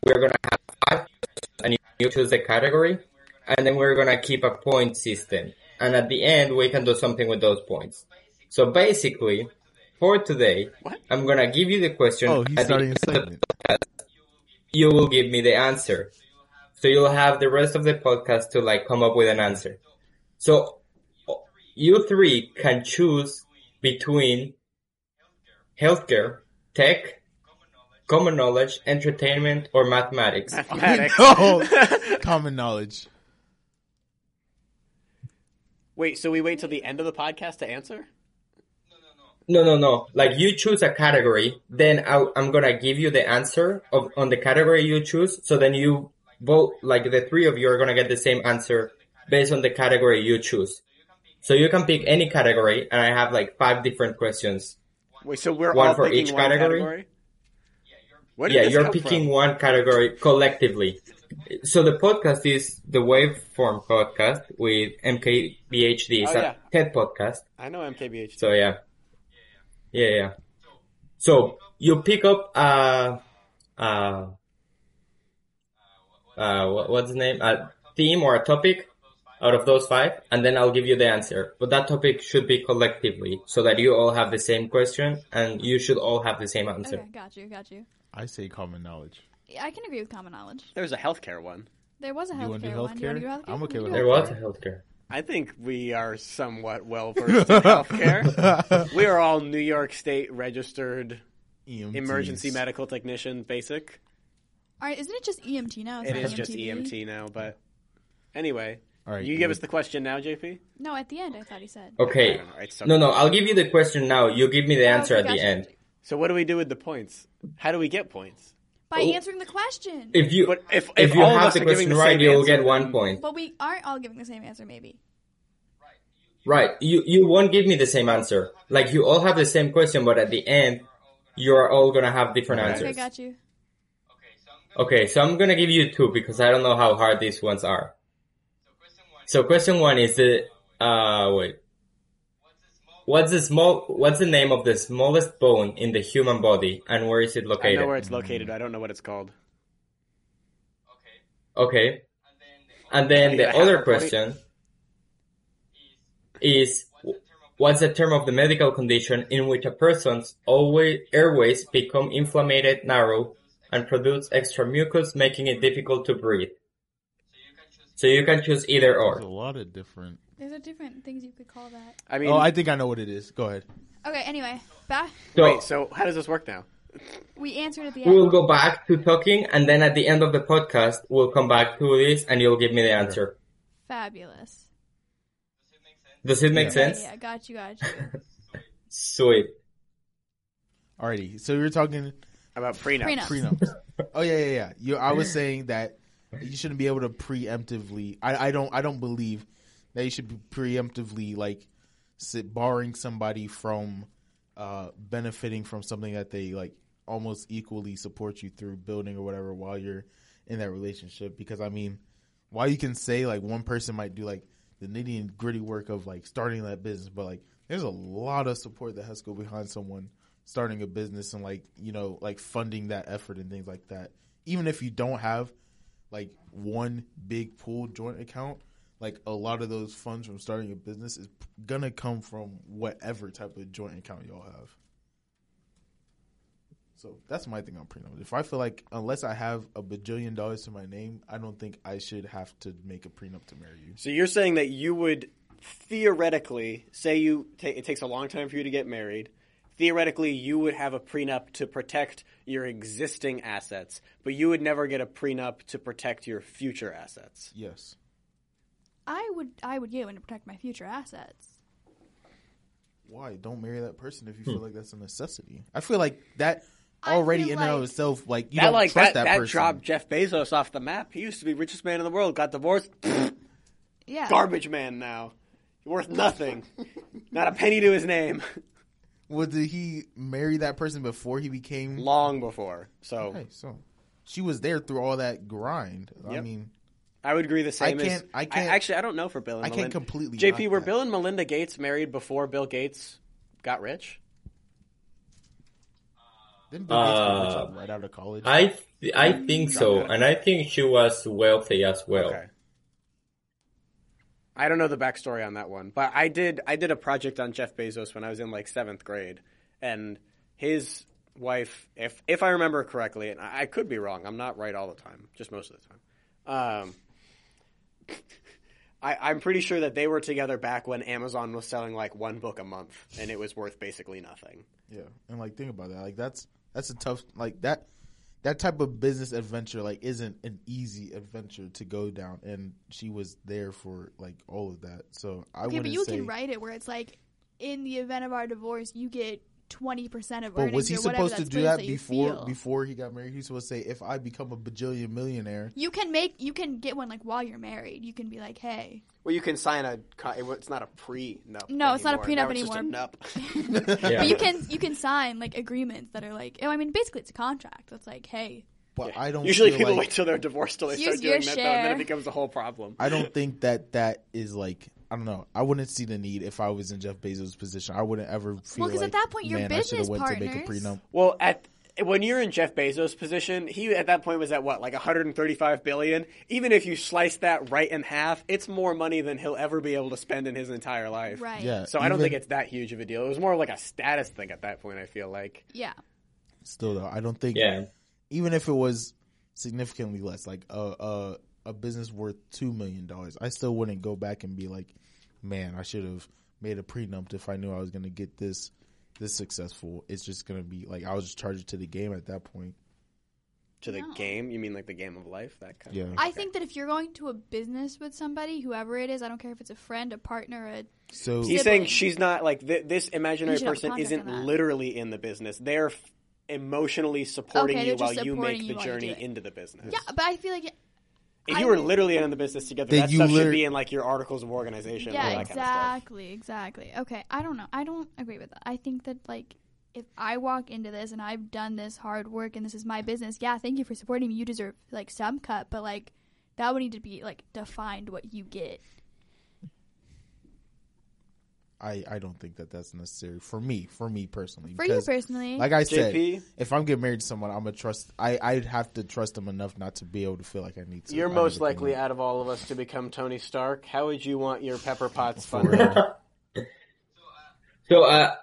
We're gonna have five, and you choose the category, and then we're gonna keep a point system. And at the end, we can do something with those points. So basically, for today, what? I'm gonna give you the question. Oh, he's starting a segment. You will give me the answer. So you'll have the rest of the podcast to like come up with an answer. So you three can choose between healthcare, tech, common knowledge, entertainment, or mathematics. Mathematics. Oh, no. Common knowledge. Wait, so we wait till the end of the podcast to answer? No, no, no. Like you choose a category, then I'll, I'm going to give you the answer of on the category you choose. So then you both, like the three of you are going to get the same answer based on the category you choose. So you can pick any category and I have like five different questions. Wait, so we're one all for each one category? category? Where did yeah, this you're come picking from? One category collectively. So the podcast is the Waveform podcast with M K B H D. It's oh, yeah. a TED podcast. I know M K B H D. So yeah. Yeah, yeah. So you pick up uh uh uh what's the name? A theme or a topic out of those five, and then I'll give you the answer. But that topic should be collectively, so that you all have the same question and you should all have the same answer. Okay, got you, got you. I say common knowledge. Yeah, I can agree with common knowledge. There's a healthcare one. There was a healthcare, you want to do healthcare? one. You want to do healthcare? I'm okay with that. There was a healthcare. I think we are somewhat well-versed in healthcare. We are all New York State registered E M Ts. Emergency medical technician, basic. All right, isn't it just E M T now? It's it is E M T V. Just E M T now, but anyway. All right, you give us the question now, J P? No, at the end, I thought he said. Okay. Right, so no, no, I'll give you the question now. You give me the answer oh, at the you. end. So what do we do with the points? How do we get points? By oh. answering the question. If you but if, if, if you have the question the right, you'll get one point. But we aren't all giving the same answer, maybe. Right. You you won't give me the same answer. Like, you all have the same question, but at the end, you're all going to have different okay. answers. Okay, got you. Okay, so I'm going to give you two, because I don't know how hard these ones are. So question one is the... Uh, wait. What's the small? What's the name of the smallest bone in the human body, and where is it located? I know where it's located. I don't know what it's called. Okay. Okay. And then the other question is: what's the term of the medical condition in which a person's airways become inflamed, narrow, and produce extra mucus, making it difficult to breathe? So you can choose either or. There's a lot of different. There's a different things you could call that. I mean, oh, I think I know what it is. Go ahead. Okay. Anyway, back. So, Wait. So how does this work now? We answered at the end. We'll go back to talking, and then at the end of the podcast, we'll come back to this, and you'll give me the answer. Fabulous. Does it make sense? Does it make yeah. sense? Yeah, yeah. Got you. Got you. Sweet. Alrighty. So we were talking about prenups. Prenups. prenups. Oh yeah, yeah, yeah. You. I was saying that you shouldn't be able to preemptively. I, I don't. I don't believe. That you should be preemptively, like, sit barring somebody from uh, benefiting from something that they, like, almost equally support you through building or whatever while you're in that relationship. Because, I mean, while you can say, like, one person might do, like, the nitty and gritty work of, like, starting that business, but, like, there's a lot of support that has to go behind someone starting a business and, like, you know, like, funding that effort and things like that. Even if you don't have, like, one big pool joint account, like, a lot of those funds from starting a business is going to come from whatever type of joint account y'all have. So that's my thing on prenup. If I feel like unless I have a bajillion dollars to my name, I don't think I should have to make a prenup to marry you. So you're saying that you would theoretically, say you t- it takes a long time for you to get married, theoretically you would have a prenup to protect your existing assets, but you would never get a prenup to protect your future assets. Yes. I would I would get one to protect my future assets. why don't marry that person if you hmm. feel like that's a necessity? I feel like that already in like and of itself, like you that, don't like, trust that, that, that person. That dropped Jeff Bezos off the map. He used to be richest man in the world, got divorced. Yeah, garbage man now. Worth nothing. Not a penny to his name. Well, did he marry that person before he became? Long before. So, okay, so she was there through all that grind. Yep. I mean, I would agree the same. I can't. As, I can't I, actually, I don't know for Bill and I Melinda. I can't completely. J P, were that. Bill and Melinda Gates married before Bill Gates got rich? Didn't Bill Gates uh, get rich right out of college? I th- I think so, and I think she was wealthy as well. Okay. I don't know the backstory on that one, but I did I did a project on Jeff Bezos when I was in like seventh grade, and his wife, if if I remember correctly, and I, I could be wrong, I'm not right all the time, just most of the time. Um, I, I'm pretty sure that they were together back when Amazon was selling like one book a month, and it was worth basically nothing. Yeah, and like think about that, like that's that's a tough like that. That type of business adventure, like, isn't an easy adventure to go down, and she was there for like all of that. So I okay, wouldn't say. Yeah, but you say, can write it where it's like, in the event of our divorce, you get twenty percent of earnings. But was he supposed to do that, that before before he got married? He was supposed to say, if I become a bajillion millionaire, you can make you can get one like while you're married. You can be like, hey. Well, you can sign a. It's not a prenup. No, it's not a prenup anymore. Now it's just a nup. Yeah. But you can you can sign like agreements that are like. Oh, I mean, basically, it's a contract. It's like, hey. But yeah. I don't. Usually, feel people like, wait till they're divorced till they start doing that, though, and then it becomes a whole problem. I don't think that that is like. I don't know. I wouldn't see the need if I was in Jeff Bezos' position. I wouldn't ever feel well, like, at that point, your man, business I should have went partners. To make a prenup. Well, at, when you're in Jeff Bezos' position, he at that point was at what, like one hundred thirty-five billion dollars? Even if you slice that right in half, it's more money than he'll ever be able to spend in his entire life. Right. Yeah, so even, I don't think it's that huge of a deal. It was more like a status thing at that point, I feel like. Yeah. Still, though, I don't think yeah. – even if it was significantly less, like a uh, – uh, a business worth two million dollars, I still wouldn't go back and be like, man, I should have made a prenup if I knew I was going to get this this successful. It's just going to be like I was just charged to the game at that point. To the no. game? You mean like the game of life? That kind yeah. of I okay. think that if you're going to a business with somebody, whoever it is, I don't care if it's a friend, a partner, a so sibling. He's saying she's not like th- this imaginary person isn't literally in the business. They're f- emotionally supporting okay, you while supporting you make you the journey into the business. Yeah, but I feel like it, if you were literally in the business together, that stuff should be in, like, your articles of organization. Yeah, and all that exactly, kind of stuff. exactly. Okay, I don't know. I don't agree with that. I think that, like, if I walk into this and I've done this hard work and this is my business, yeah, thank you for supporting me. You deserve, like, some cut, but, like, that would need to be, like, defined what you get. I, I don't think that that's necessary for me, for me personally. For because, you personally. Like I said, J P, if I'm getting married to someone, I'm gonna trust, I, I'd have to trust them enough not to be able to feel like I need to. You're most likely out of all of us to become Tony Stark. How would you want your Pepper Potts funded? So uh,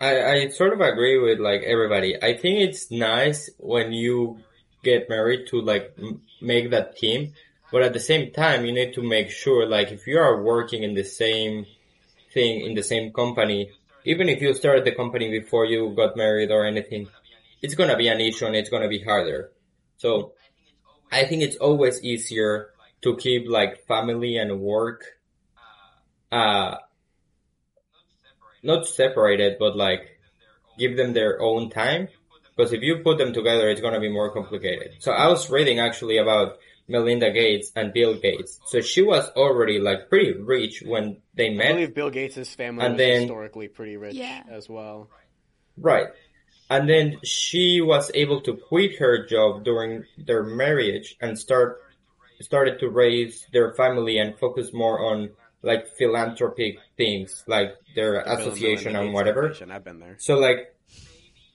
I, I sort of agree with like everybody. I think it's nice when you get married to like m- make that team. But at the same time, you need to make sure like if you are working in the same thing in the same company, even if you started the company before you got married or anything, it's going to be an issue and it's going to be harder. So I think it's always easier to keep like family and work, uh, not separated, but like give them their own time. Because if you put them together, it's going to be more complicated. So I was reading actually about Melinda Gates and Bill Gates. So she was already like pretty rich when they met. I believe Bill Gates' family and was then, historically pretty rich yeah. as well. Right. And then she was able to quit her job during their marriage and start started to raise their family and focus more on like philanthropic things, like their Bill association and, and whatever. I've been there. So like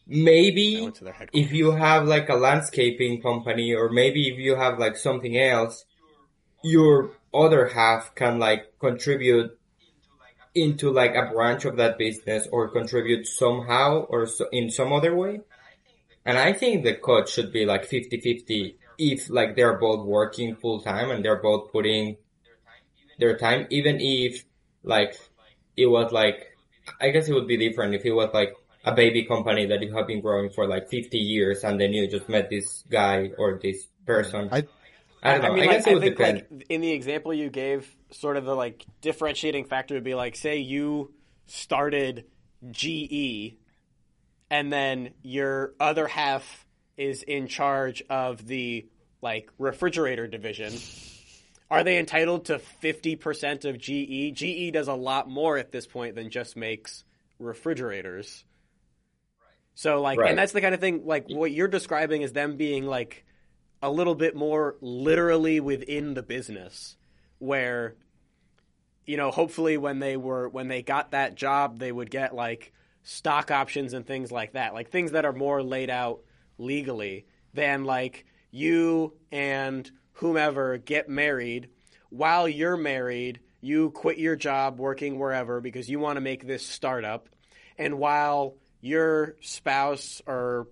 maybe if you have like a landscaping company or maybe if you have like something else, your other half can like contribute into like a branch of that business or contribute somehow or so in some other way. And I think the cut should be like fifty-fifty if like they're both working full time and they're both putting their time, even if like it was like, I guess it would be different if it was like a baby company that you have been growing for like fifty years and then you just met this guy or this person. I, I don't know. I, mean, I guess like, it would depend. Like in the example you gave, sort of the like differentiating factor would be like, say you started G E, and then your other half is in charge of the, like, refrigerator division, are they entitled to fifty percent of G E? G E does a lot more at this point than just makes refrigerators. Right. So, like, right. and that's the kind of thing, like, what you're describing is them being, like, a little bit more literally within the business, where, you know, hopefully when they were, when they got that job, they would get, like, stock options and things like that, like things that are more laid out legally than, like, you and whomever get married. While you're married, you quit your job working wherever because you want to make this startup. And while your spouse or,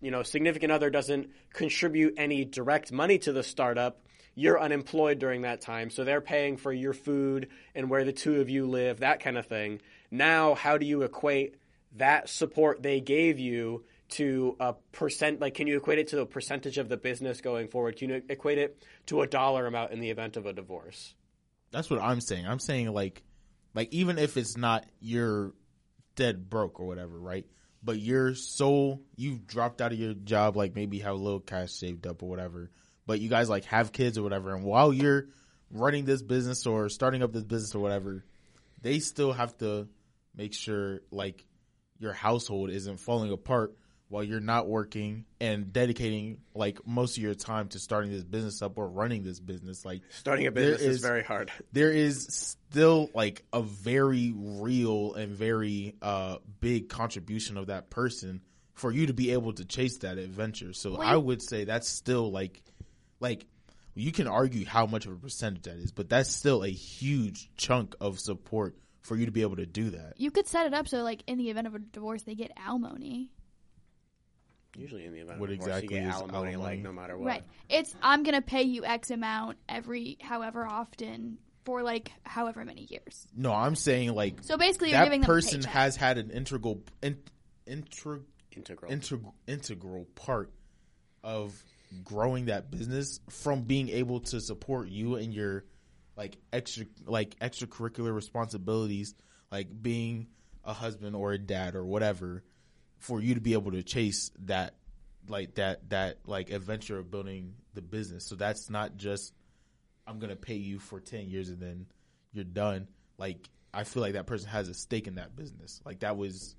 you know, significant other doesn't contribute any direct money to the startup, you're unemployed during that time. So they're paying for your food and where the two of you live, that kind of thing. Now, how do you equate that support they gave you to a percent, like, can you equate it to a percentage of the business going forward? Can you equate it to a dollar amount in the event of a divorce? That's what I'm saying. I'm saying, like, like even if it's not you're dead broke or whatever, right? But you're so, you've dropped out of your job, like maybe have a little cash saved up or whatever, but you guys, like, have kids or whatever. And while you're running this business or starting up this business or whatever, they still have to make sure, like, your household isn't falling apart while you're not working and dedicating, like, most of your time to starting this business up or running this business. Like, starting a business is, is very hard. There is still, like, a very real and very uh, big contribution of that person for you to be able to chase that adventure. So Wait. I would say that's still, like, like you can argue how much of a percentage that is, but that's still a huge chunk of support for you to be able to do that. You could set it up so, like, in the event of a divorce, they get alimony. Usually in the event what of divorce, exactly you get alimony, alimony, like, no matter what. Right. It's, I'm going to pay you X amount every however often for, like, however many years. No, I'm saying, like, so basically you're giving them a paycheck. That person has had an integral in, inter, integral. Integral, integral part of growing that business from being able to support you and your, like, extra, like, extracurricular responsibilities, like being a husband or a dad or whatever, for you to be able to chase that, like, that, that, like, adventure of building the business. So that's not just, I'm going to pay you for ten years and then you're done. Like, I feel like that person has a stake in that business. Like, that was,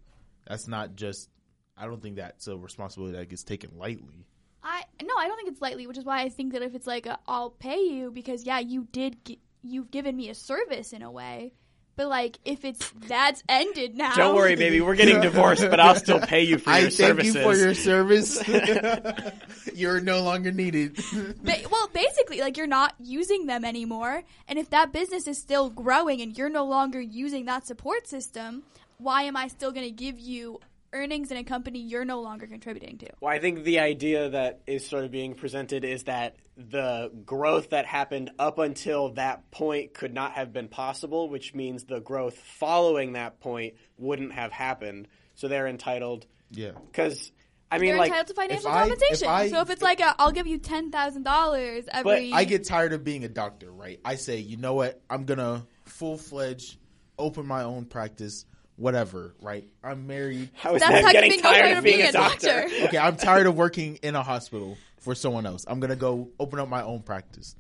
that's not just, I don't think that's a responsibility that gets taken lightly. I, no, I don't think it's lightly, which is why I think that if it's like, a, I'll pay you because, yeah, you did, gi- you've given me a service in a way. But, like, if it's that's ended now. Don't worry, baby. We're getting divorced, but I'll still pay you for your I services. I thank you for your service. You're no longer needed. Ba- well, basically, like, you're not using them anymore. And if that business is still growing and you're no longer using that support system, why am I still going to give you earnings in a company you're no longer contributing to? Well, I think the idea that is sort of being presented is that the growth that happened up until that point could not have been possible, which means the growth following that point wouldn't have happened. So they're entitled. Yeah. Because, I mean, they're like, entitled to financial I, compensation. If I, so if it's like, a, I'll give you ten thousand dollars every. But I get tired of being a doctor, right? I say, you know what? I'm going to full-fledged open my own practice. Whatever, right? I'm married. How is That's that getting being tired of being, being a doctor? doctor. Okay, I'm tired of working in a hospital for someone else. I'm going to go open up my own practice.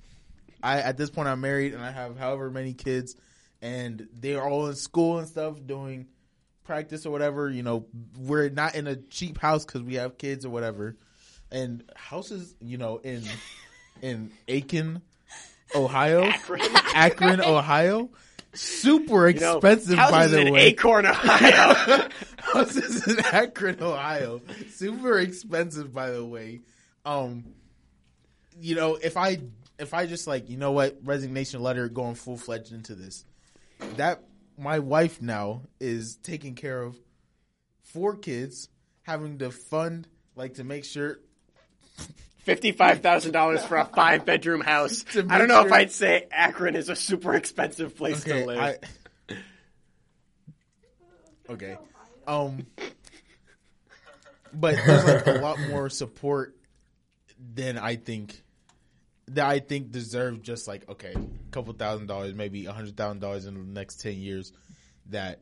I At this point, I'm married, and I have however many kids, and they're all in school and stuff doing practice or whatever. You know, we're not in a cheap house because we have kids or whatever. And houses, you know, in in Aiken, Ohio, Akron, Akron Ohio. Super expensive, you know, by the in way. Acorn, Ohio. Houses in Akron, Ohio. Super expensive, by the way. Um, you know, if I if I just, like, you know what, resignation letter, going full fledged into this. That my wife now is taking care of four kids, having to fund, like, to make sure. fifty-five thousand dollars for a five-bedroom house. I don't know if I'd say Akron is a super expensive place okay, to live. I... Okay. Um, but there's, like, a lot more support than I think that I think deserve just, like, okay, a couple thousand dollars, maybe a hundred thousand dollars in the next ten years that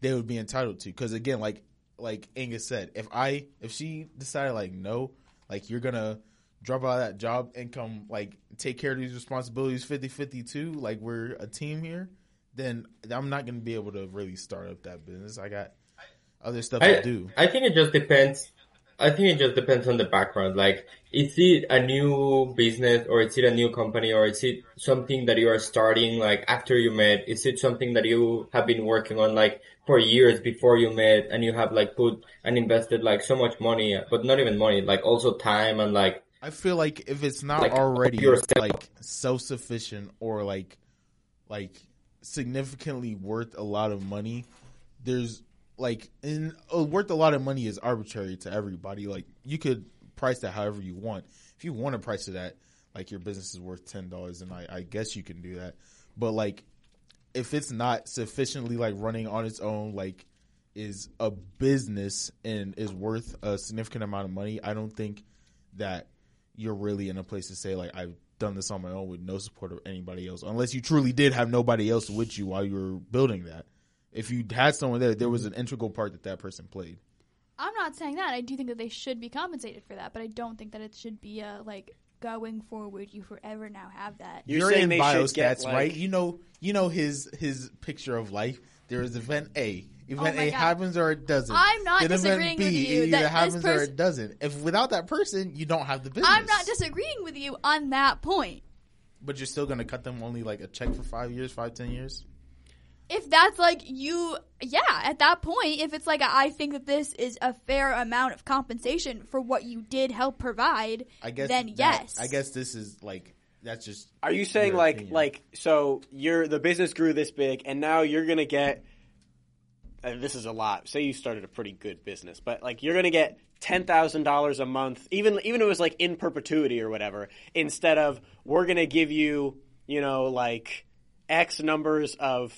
they would be entitled to. Because again, like like Angus said, if I if she decided like no, like you're gonna drop out of that job and come like take care of these responsibilities fifty fifty-two, like we're a team here, then I'm not gonna be able to really start up that business. I got other stuff I, to do. I think it just depends. I think it just depends on the background. Like, is it a new business, or is it a new company, or is it something that you are starting, like, after you met? Is it something that you have been working on, like, for years before you met, and you have, like, put and invested, like, so much money, but not even money, like, also time and, like... I feel like if it's not like, already, like, self-sufficient or, like, like, significantly worth a lot of money, there's... Like, and worth a lot of money is arbitrary to everybody. Like, you could price that however you want. If you want to price it at, like, your business is worth ten dollars, and I, I guess you can do that. But, like, if it's not sufficiently, like, running on its own, like, is a business and is worth a significant amount of money, I don't think that you're really in a place to say, like, I've done this on my own with no support of anybody else. Unless you truly did have nobody else with you while you were building that. If you had someone there, there was an integral part that that person played. I'm not saying that. I do think that they should be compensated for that, but I don't think that it should be a, like, going forward, you forever now have that. You're, You're saying in biostats, like... right? You know you know his his picture of life. There is event A. Event oh A God. happens or it doesn't. I'm not then disagreeing event B, with you. It either that happens person... or it doesn't. If without that person, you don't have the business. I'm not disagreeing with you on that point. But you're still going to cut them only, like, a check for five years, five, ten years? If that's, like, you, yeah, at that point, if it's, like, a, I think that this is a fair amount of compensation for what you did help provide, I guess then that, yes. I guess this is, like, that's just... Are you saying, like, opinion. like, so you're, the business grew this big, and now you're going to get, and this is a lot, say you started a pretty good business, but, like, you're going to get ten thousand dollars a month, even, even if it was, like, in perpetuity or whatever, instead of, we're going to give you, you know, like, X numbers of...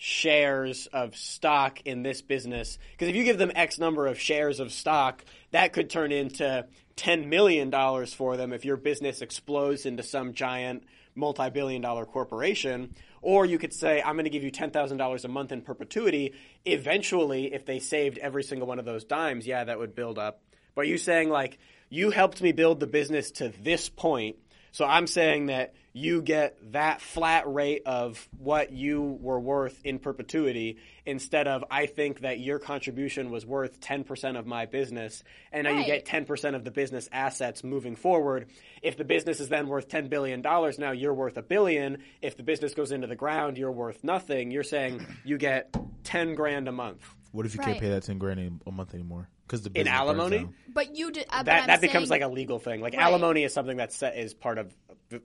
shares of stock in this business, because if you give them X number of shares of stock, that could turn into ten million dollars for them if your business explodes into some giant multi-billion dollar corporation. Or you could say, I'm going to give you ten thousand dollars a month in perpetuity. Eventually, if they saved every single one of those dimes, yeah, that would build up. But you saying, like, you helped me build the business to this point, so I'm saying that you get that flat rate of what you were worth in perpetuity, instead of I think that your contribution was worth ten percent of my business, and now right. you get ten percent of the business assets moving forward. If the business is then worth ten billion dollars, now you're worth a billion. If the business goes into the ground, you're worth nothing. You're saying you get ten grand a month. What if you right. can't pay that ten grand a month anymore? Because the business in alimony, but you did, uh, that that becomes saying, like, a legal thing. Like right. alimony is something that's set is part of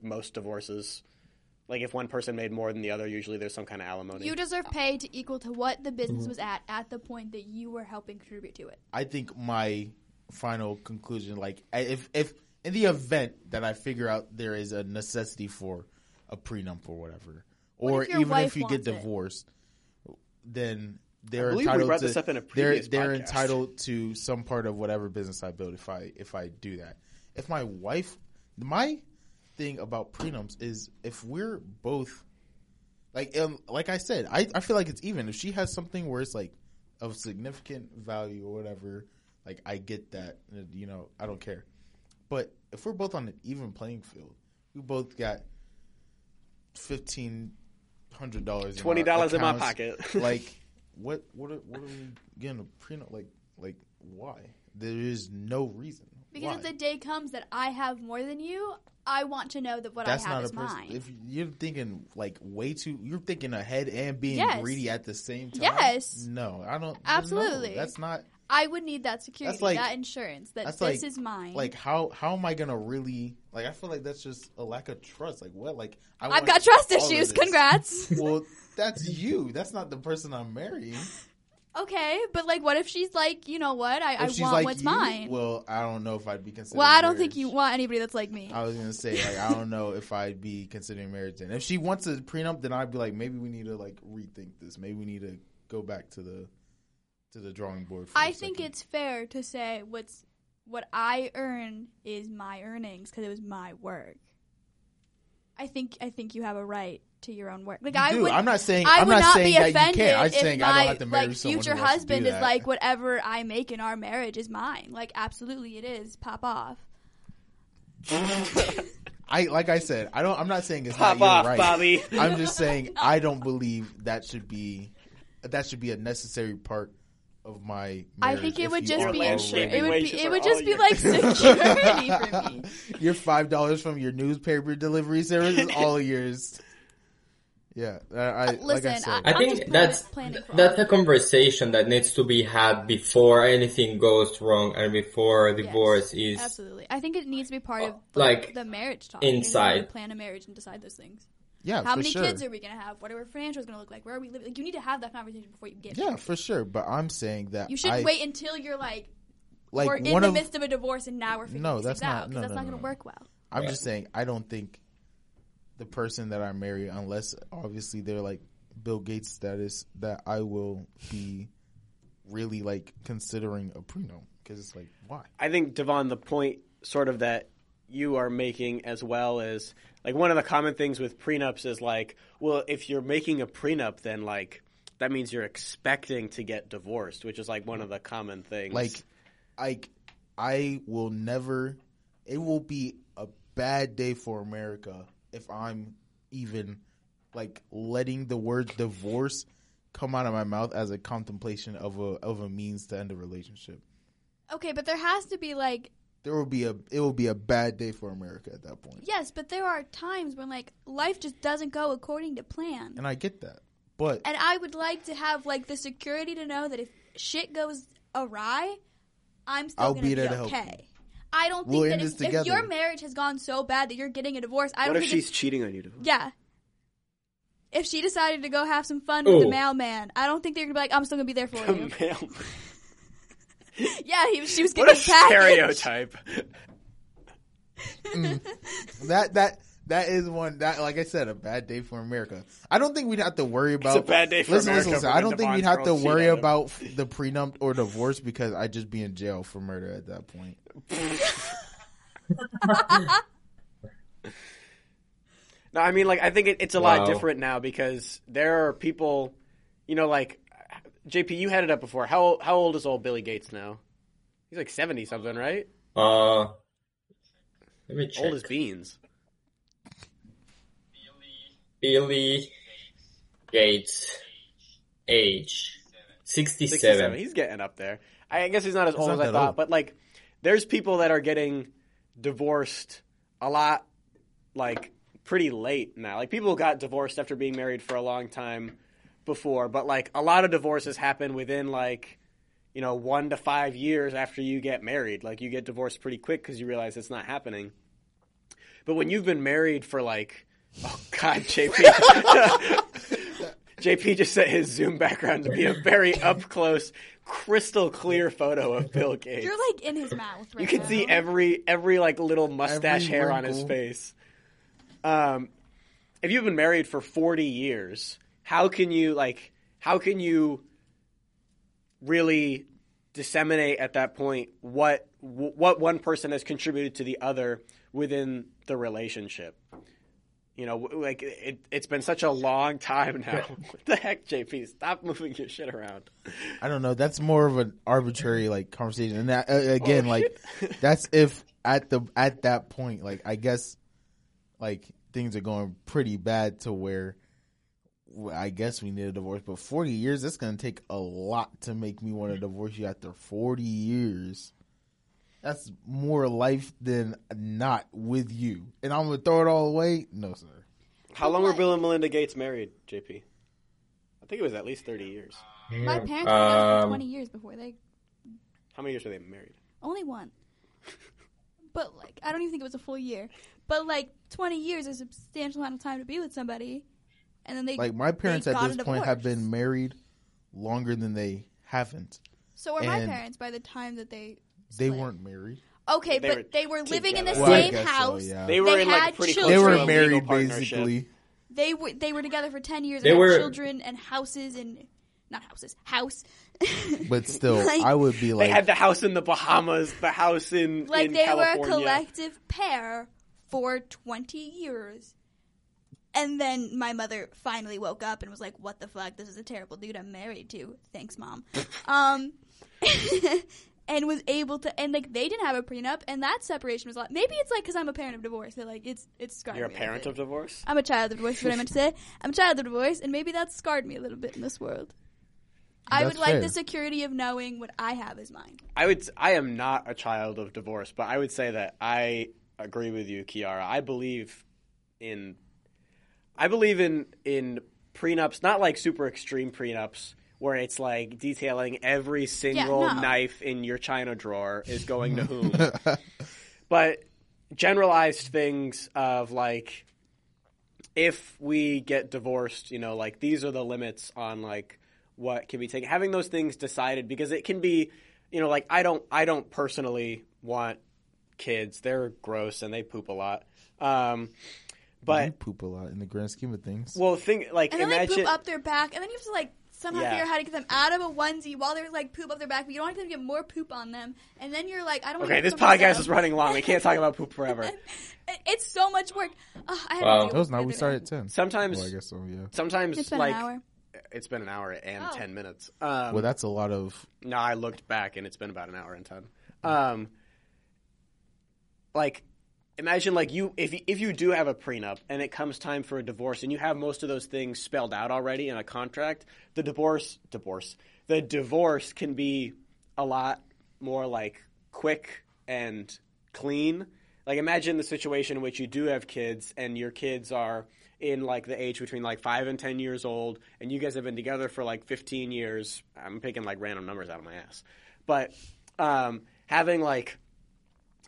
most divorces. Like, if one person made more than the other, usually there's some kind of alimony. You deserve pay to equal to what the business mm-hmm. was at at the point that you were helping contribute to it. I think my final conclusion, like, if if in the event that I figure out there is a necessity for a prenup or whatever, what or if your even wife if you wants get divorced, it? then. They're entitled we to, this up in a they're, they're entitled to some part of whatever business I build if I if I do that. If my wife – my thing about prenups is if we're both – like um, like I said, I, I feel like it's even. If she has something where it's like of significant value or whatever, like I get that. You know, I don't care. But if we're both on an even playing field, we both got fifteen hundred dollars twenty dollars in, in my pocket. Like – What what are, what are we getting a prenup like like why? There is no reason. Because why? If the day comes that I have more than you, I want to know that what That's I have not is a person, mine. If you're thinking like way too, you're thinking ahead and being yes. greedy at the same time. Yes. No, I don't. Absolutely. No, that's not. I would need that security, like, that insurance, that this like, is mine. Like, how how am I going to really – like, I feel like that's just a lack of trust. Like, what? Like, I I've got trust issues. Congrats. Well, that's you. That's not the person I'm marrying. Okay, but, like, what if she's like, you know what? I, I want like what's you, mine. Well, I don't know if I'd be considering Well, I don't marriage. think you want anybody that's like me. I was going to say, like, I don't know if I'd be considering marriage. And if she wants a prenup, then I'd be like, maybe we need to, like, rethink this. Maybe we need to go back to the – to the drawing board. For I think second. It's fair to say what's what I earn is my earnings because it was my work. I think I think you have a right to your own work. Like you I do. would, I'm not saying I I'm would not, not be offended I'm if my like future husband is like, whatever I make in our marriage is mine. Like, absolutely, it is. Pop off. I like I said, I don't. I'm not saying it's Pop not off, right. Bobby. I'm just saying I don't believe that should be that should be a necessary part of my marriage. I think it would just be insurance. It would be it would just be like security for me. Your five dollars from your newspaper delivery service is all yours. Yeah, I, I, Listen, like I, said. I think that's planning, planning that's a conversation that needs to be had before anything goes wrong and before a divorce yes, is absolutely. I think it needs to be part of the, like the marriage talk. Inside, you know, plan a marriage and decide those things. Yeah, how for many sure. kids are we gonna have? What are our financials gonna look like? Where are we living? Like, you need to have that conversation before you get. Yeah, married. For sure. But I'm saying that you shouldn't I, wait until you're like, like we're in the of, midst of a divorce and now we're figuring no, things out because no, that's no, not no, gonna no. work well. I'm yeah. just saying I don't think. The person that I marry, unless obviously they're like Bill Gates status, that I will be really like considering a prenup because it's like, why? I think, Devon, the point sort of that you are making as well is like one of the common things with prenups is like, well, if you're making a prenup, then like that means you're expecting to get divorced, which is like one of the common things. Like, like I will never, it will be a bad day for America. If I'm even like letting the word divorce come out of my mouth as a contemplation of a of a means to end a relationship. Okay, but there has to be like there will be a it will be a bad day for America at that point. Yes, but there are times when like life just doesn't go according to plan. And I get that. But And I would like to have like the security to know that if shit goes awry, I'm still I'll gonna be, there be okay. To help you. I don't think we'll that if, if your marriage has gone so bad that you're getting a divorce, I don't think. What if she's cheating on you? Divorce? Yeah. If she decided to go have some fun Ooh. with the mailman, I don't think they're going to be like, I'm still going to be there for the you. The mailman. Yeah, he, she was getting what a package. Stereotype. mm. That that that is one that, like I said, a bad day for America. I don't think we'd have to worry about. It's a bad day for listen, America. Listen, listen, I don't think we'd have to worry about the prenup or divorce because I'd just be in jail for murder at that point. No, I mean, like, I think it, it's a wow. lot different now because there are people, you know, like, J P, you had it up before. How how old is old Billy Gates now? He's like seventy something, right? Uh, let me check. Old as beans. Billy Gates, age sixty-seven. sixty-seven. He's getting up there. I guess he's not as he's old not as I thought, old. But like. There's people that are getting divorced a lot, like, pretty late now. Like, people got divorced after being married for a long time before. But, like, a lot of divorces happen within, like, you know, one to five years after you get married. Like, you get divorced pretty quick because you realize it's not happening. But when you've been married for, like – oh, God, J P. J P just set his Zoom background to be a very up-close, crystal-clear photo of Bill Gates. You're, like, in his mouth right You can now. see every, every like, little mustache every hair wrinkle. on his face. Um, if you've been married for forty years, how can you, like, how can you really disseminate at that point what what one person has contributed to the other within the relationship? You know, like, it, it's been such a long time now. What the heck, J P? Stop moving your shit around. I don't know. That's more of an arbitrary, like, conversation. And that, uh, again, oh, like, that's if at the at that point, like, I guess, like, things are going pretty bad to where I guess we need a divorce. But forty years, that's going to take a lot to make me want to divorce you after forty years. That's more life than not with you. And I'm going to throw it all away? No, sir. How long were Bill and Melinda Gates married, J P? I think it was at least thirty years. My parents were married for twenty years before they... How many years were they married? Only one. But, like, I don't even think it was a full year. But, like, twenty years is a substantial amount of time to be with somebody. And then they Like, my parents at this point have been married longer than they haven't. So were my parents by the time that they... They weren't married. Okay, they but were they were living together. in the well, same house. So, yeah. They were they in, like, pretty close. They were married, basically. They were they were together for ten years. They and were... had children and houses and not houses, house. But still, like, I would be like they had the house in the Bahamas, the house in like in they California. Were a collective pair for twenty years. And then my mother finally woke up and was like, what the fuck? This is a terrible dude I'm married to. Thanks, Mom. um, and was able to – and, like, they didn't have a prenup, and that separation was a lot. Maybe it's, like, because I'm a parent of divorce. They're, like, it's it's scarred You're me. You're a parent of divorce? I'm a child of divorce is what I meant to say. I'm a child of divorce, and maybe that scarred me a little bit in this world. That's I would fair. like the security of knowing what I have is mine. I would. I am not a child of divorce, but I would say that I agree with you, Kiara. I believe in, I believe in in prenups, not like super extreme prenups where it's like detailing every single yeah, no. knife in your china drawer is going to whom, but generalized things of like, if we get divorced, you know, like these are the limits on like. What can be taken? Having those things decided, because it can be, you know, like I don't, I don't personally want kids. They're gross and they poop a lot. Um, but you poop a lot in the grand scheme of things. Well, think like and then imagine they poop up their back, and then you have to like somehow yeah. figure out how to get them out of a onesie while they're like poop up their back. But you don't want them to get more poop on them, and then you're like, I don't. Okay, this podcast myself. is running long. We can't talk about poop forever. It's so much work. Oh, I had wow, that was not. We started at ten. Sometimes, well, I guess so. Yeah. Sometimes it's been like. An hour. It's been an hour and oh. ten minutes. Um, well, that's a lot of. No, I looked back and it's been about an hour and ten. Um, like, imagine like you if if you do have a prenup and it comes time for a divorce and you have most of those things spelled out already in a contract. The divorce, divorce, the divorce can be a lot more like quick and clean. Like, imagine the situation in which you do have kids and your kids are. In, like, the age between, like, five and ten years old, and you guys have been together for, like, fifteen years. I'm picking, like, random numbers out of my ass. But um, having, like,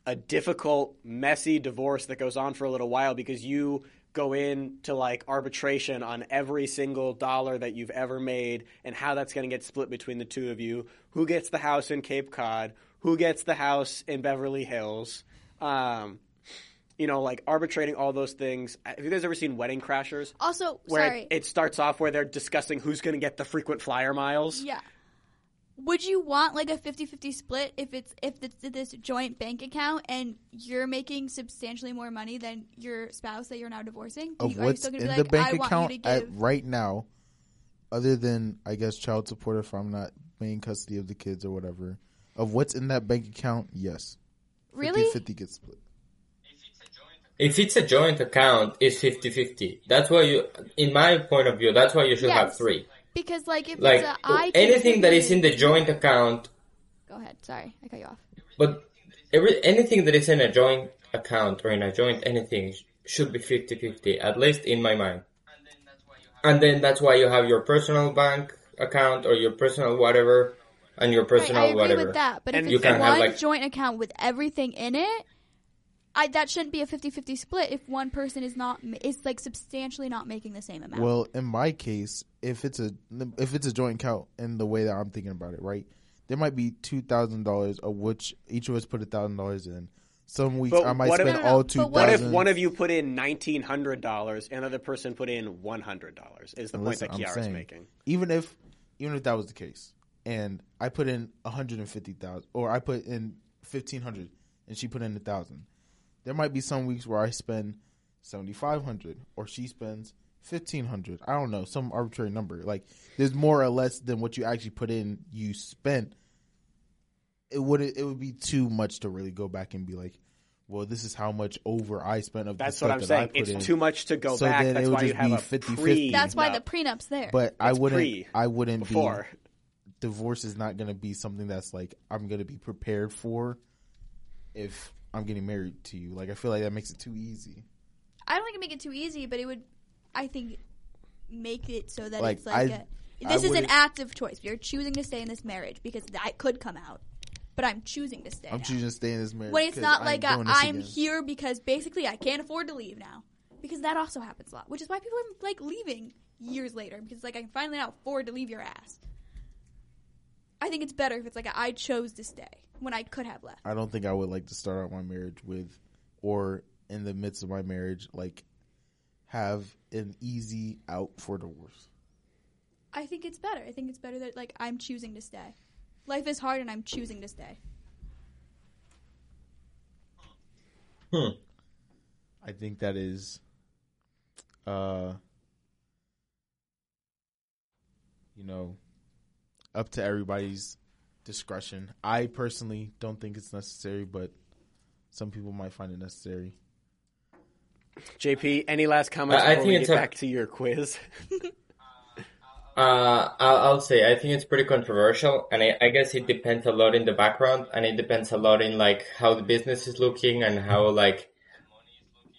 a difficult, messy divorce that goes on for a little while because you go in to, like, arbitration on every single dollar that you've ever made and how that's going to get split between the two of you, who gets the house in Cape Cod, who gets the house in Beverly Hills, um... You know, like arbitrating all those things. Have you guys ever seen Wedding Crashers? Also, where sorry. It, it starts off where they're discussing who's going to get the frequent flyer miles. Yeah. Would you want like a fifty-fifty split if it's if it's this joint bank account and you're making substantially more money than your spouse that you're now divorcing? Of you, what's are you still in be the like, bank I account give... at right now, other than, I guess, child support if I'm not main custody of the kids or whatever, of what's in that bank account, yes. Really? fifty-fifty gets split. If it's a joint account, it's fifty-fifty. That's why you, in my point of view, that's why you should yes. have three. Because, like, if like, it's a I anything that is in the joint account. Go ahead. Sorry, I cut you off. But every, anything that is in a joint account or in a joint anything should be fifty-fifty, at least in my mind. And then that's why you have your personal bank account or your personal whatever and your personal right, I agree whatever. With that, but and if it's you can one have, like, joint account with everything in it. I, that shouldn't be a fifty-fifty split if one person is not is like substantially not making the same amount. Well, in my case, if it's a if it's a joint account in the way that I'm thinking about it, right? There might be two thousand dollars of which each of us put one thousand dollars in. Some weeks but I might spend if, all two thousand dollars. What if one of you put in nineteen hundred dollars and the other person put in one hundred dollars is the point that Kiara's making. Even if even if that was the case and I put in one hundred fifty thousand dollars or I put in fifteen hundred dollars and she put in one thousand dollars. There might be some weeks where I spend seventy-five hundred dollars or she spends fifteen hundred dollars. I don't know, some arbitrary number. Like, there's more or less than what you actually put in you spent. It would it would be too much to really go back and be like, well, this is how much over I spent of that's the stuff that I put in. That's what I'm saying. It's too much to go back. That's why you have a fifty-fifty. That's why the prenup's there. But I wouldn't, I wouldn't be – divorce is not going to be something that's like I'm going to be prepared for if – I'm getting married to you. Like, I feel like that makes it too easy. I don't think it make it too easy, but it would, I think, make it so that like, it's like I, a, this I is an active choice. You're choosing to stay in this marriage because that could come out, but I'm choosing to stay. I'm out. choosing to stay in this marriage. When it's not like a, I'm again. here because basically I can't afford to leave now, because that also happens a lot, which is why people are like leaving years later because like I can finally not afford to leave your ass. I think it's better if it's like a, I chose to stay. When I could have left. I don't think I would like to start out my marriage with, or in the midst of my marriage, like, have an easy out for divorce. I think it's better. I think it's better that, like, I'm choosing to stay. Life is hard and I'm choosing to stay. Hmm. I think that is uh, you know, up to everybody's discretion. I personally don't think it's necessary, but some people might find it necessary. J P, any last comments uh, before I think we get a- back to your quiz? Uh, I'll, I'll say, I think it's pretty controversial, and I, I guess it depends a lot in the background, and it depends a lot in, like, how the business is looking and how, like,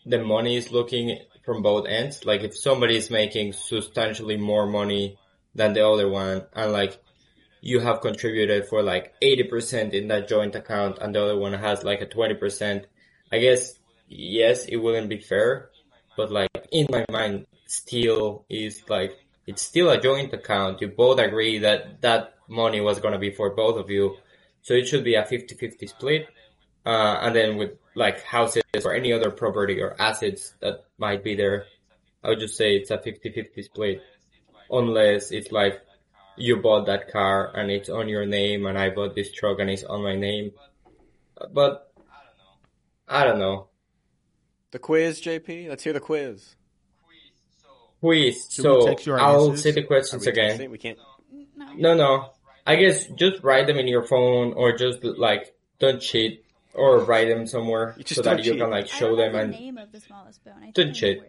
the money is looking from both ends. Like, if somebody is making substantially more money than the other one, and, like, you have contributed for, like, eighty percent in that joint account, and the other one has, like, a twenty percent, I guess, yes, it wouldn't be fair, but, like, in my mind, still is, like... It's still a joint account. You both agree that that money was going to be for both of you. So it should be a fifty-fifty split. Uh, and then with like houses or any other property or assets that might be there, I would just say it's a fifty-fifty split. Unless it's like you bought that car and it's on your name and I bought this truck and it's on my name. But I don't know. The quiz, J P? Let's hear the quiz. Quiz. So I'll say the questions again. We can't. No, no. I guess just write them in your phone, or just like don't cheat, or write them somewhere so that you can like show them and. I don't know the name of the smallest bone. I don't cheat.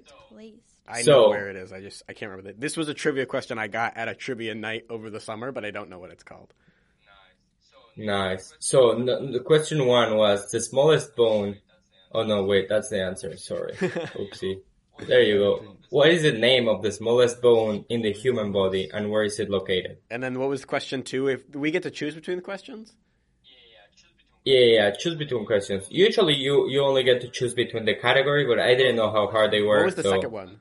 I know where it is. I just I can't remember that. This was a trivia question I got at a trivia night over the summer, but I don't know what it's called. Nice. So no, the question one was the smallest bone. Oh no! Wait, that's the answer. Sorry. Oopsie. There you go. What is the name of the smallest bone in the human body, and where is it located? And then what was question two? If we get to choose between the questions? Yeah, yeah, choose between questions. Usually you, you only get to choose between the category, but I didn't know how hard they were. What was the so, second one?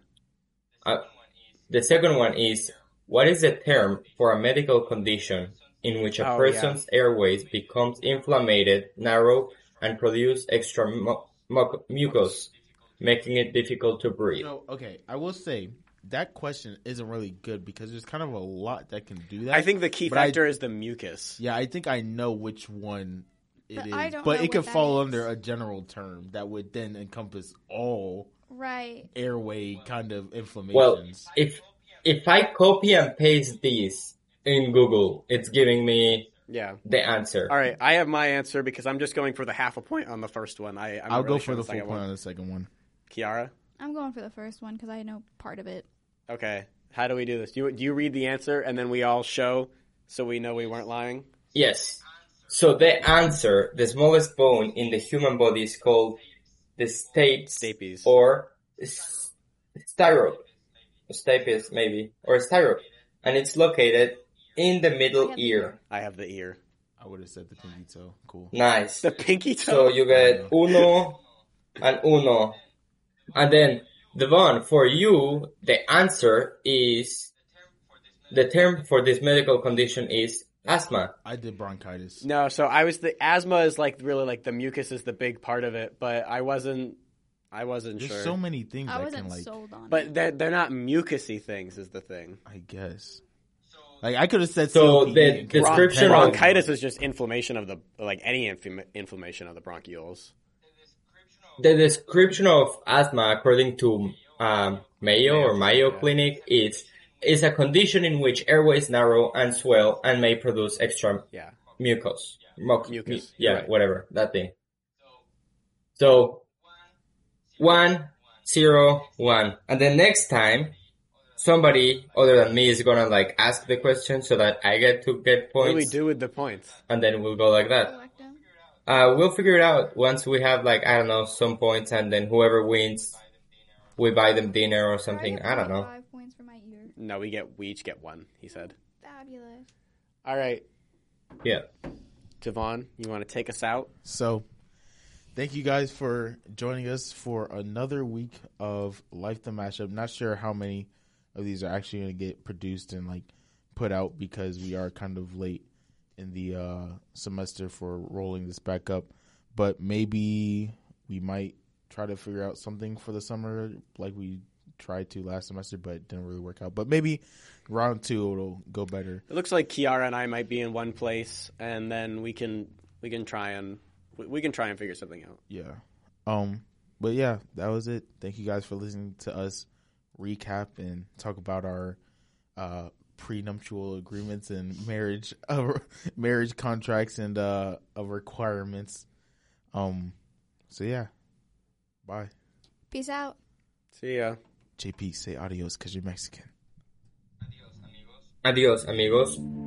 Uh, the second one is, what is the term for a medical condition in which a oh, person's yeah. airways becomes inflamed, narrow, and produce extra mu- mu- mucus? Making it difficult to breathe. So, okay, I will say that question isn't really good because there's kind of a lot that can do that. I think the key factor I, is the mucus. Yeah, I think I know which one it but is. I don't but know it could fall is. under a general term that would then encompass all right. airway kind of inflammations. Well, if, if I copy and paste these in Google, it's giving me... Yeah, the answer. All right, I have my answer because I'm just going for the half a point on the first one. I, I'm I'll really go sure for the, the full point one. on the second one. Kiara? I'm going for the first one because I know part of it. Okay, how do we do this? Do you, do you read the answer and then we all show so we know we weren't lying? Yes. So the answer, the smallest bone in the human body is called the stapes. Stapes. Or st- styrop. Stapes, maybe. Or styrop. And it's located... in the middle I ear. The, I have the ear. I would have said the pinky toe. Cool. Nice. The pinky toe? So you get uno and uno. And then, Devon, for you, the answer is... The term for this medical condition is asthma. I did bronchitis. No, so I was... the asthma is like really like the mucus is the big part of it, but I wasn't... I wasn't There's sure. There's so many things I, I wasn't can like... sold on but it. They're, they're not mucusy things is the thing. I guess. Like I could have said so. C O P D the description bronchitis is just inflammation of the like any infl- inflammation of the bronchioles. The description of asthma, according to um, Mayo or Mayo Clinic, is is a condition in which airways narrow and swell and may produce extra yeah. mucus, muc- mucus, yeah, right. whatever that thing. So one zero one, and then next time. Somebody other than me is going to, like, ask the question so that I get to get points. What do we do with the points? And then we'll go like that. Uh, we'll figure it out once we have, like, I don't know, some points, and then whoever wins, we buy them dinner or something. I don't know. Five points for my ear. No, we get we each get one, he said. Fabulous. All right. Yeah. Devon, you want to take us out? So, thank you guys for joining us for another week of Life the Mashup. Not sure how many... these are actually going to get produced and like put out because we are kind of late in the uh, semester for rolling this back up. But maybe we might try to figure out something for the summer like we tried to last semester, but it didn't really work out. But maybe round two it'll go better. It looks like Kiara and I might be in one place, and then we can we can try and we can try and figure something out. Yeah. Um. But yeah, that was it. Thank you guys for listening to us. recap and talk about our uh, prenuptial agreements and marriage uh, marriage contracts and uh, of requirements. Um. So yeah, bye. Peace out. See ya. J P, say adios because you're Mexican. Adios, amigos. Adios, amigos.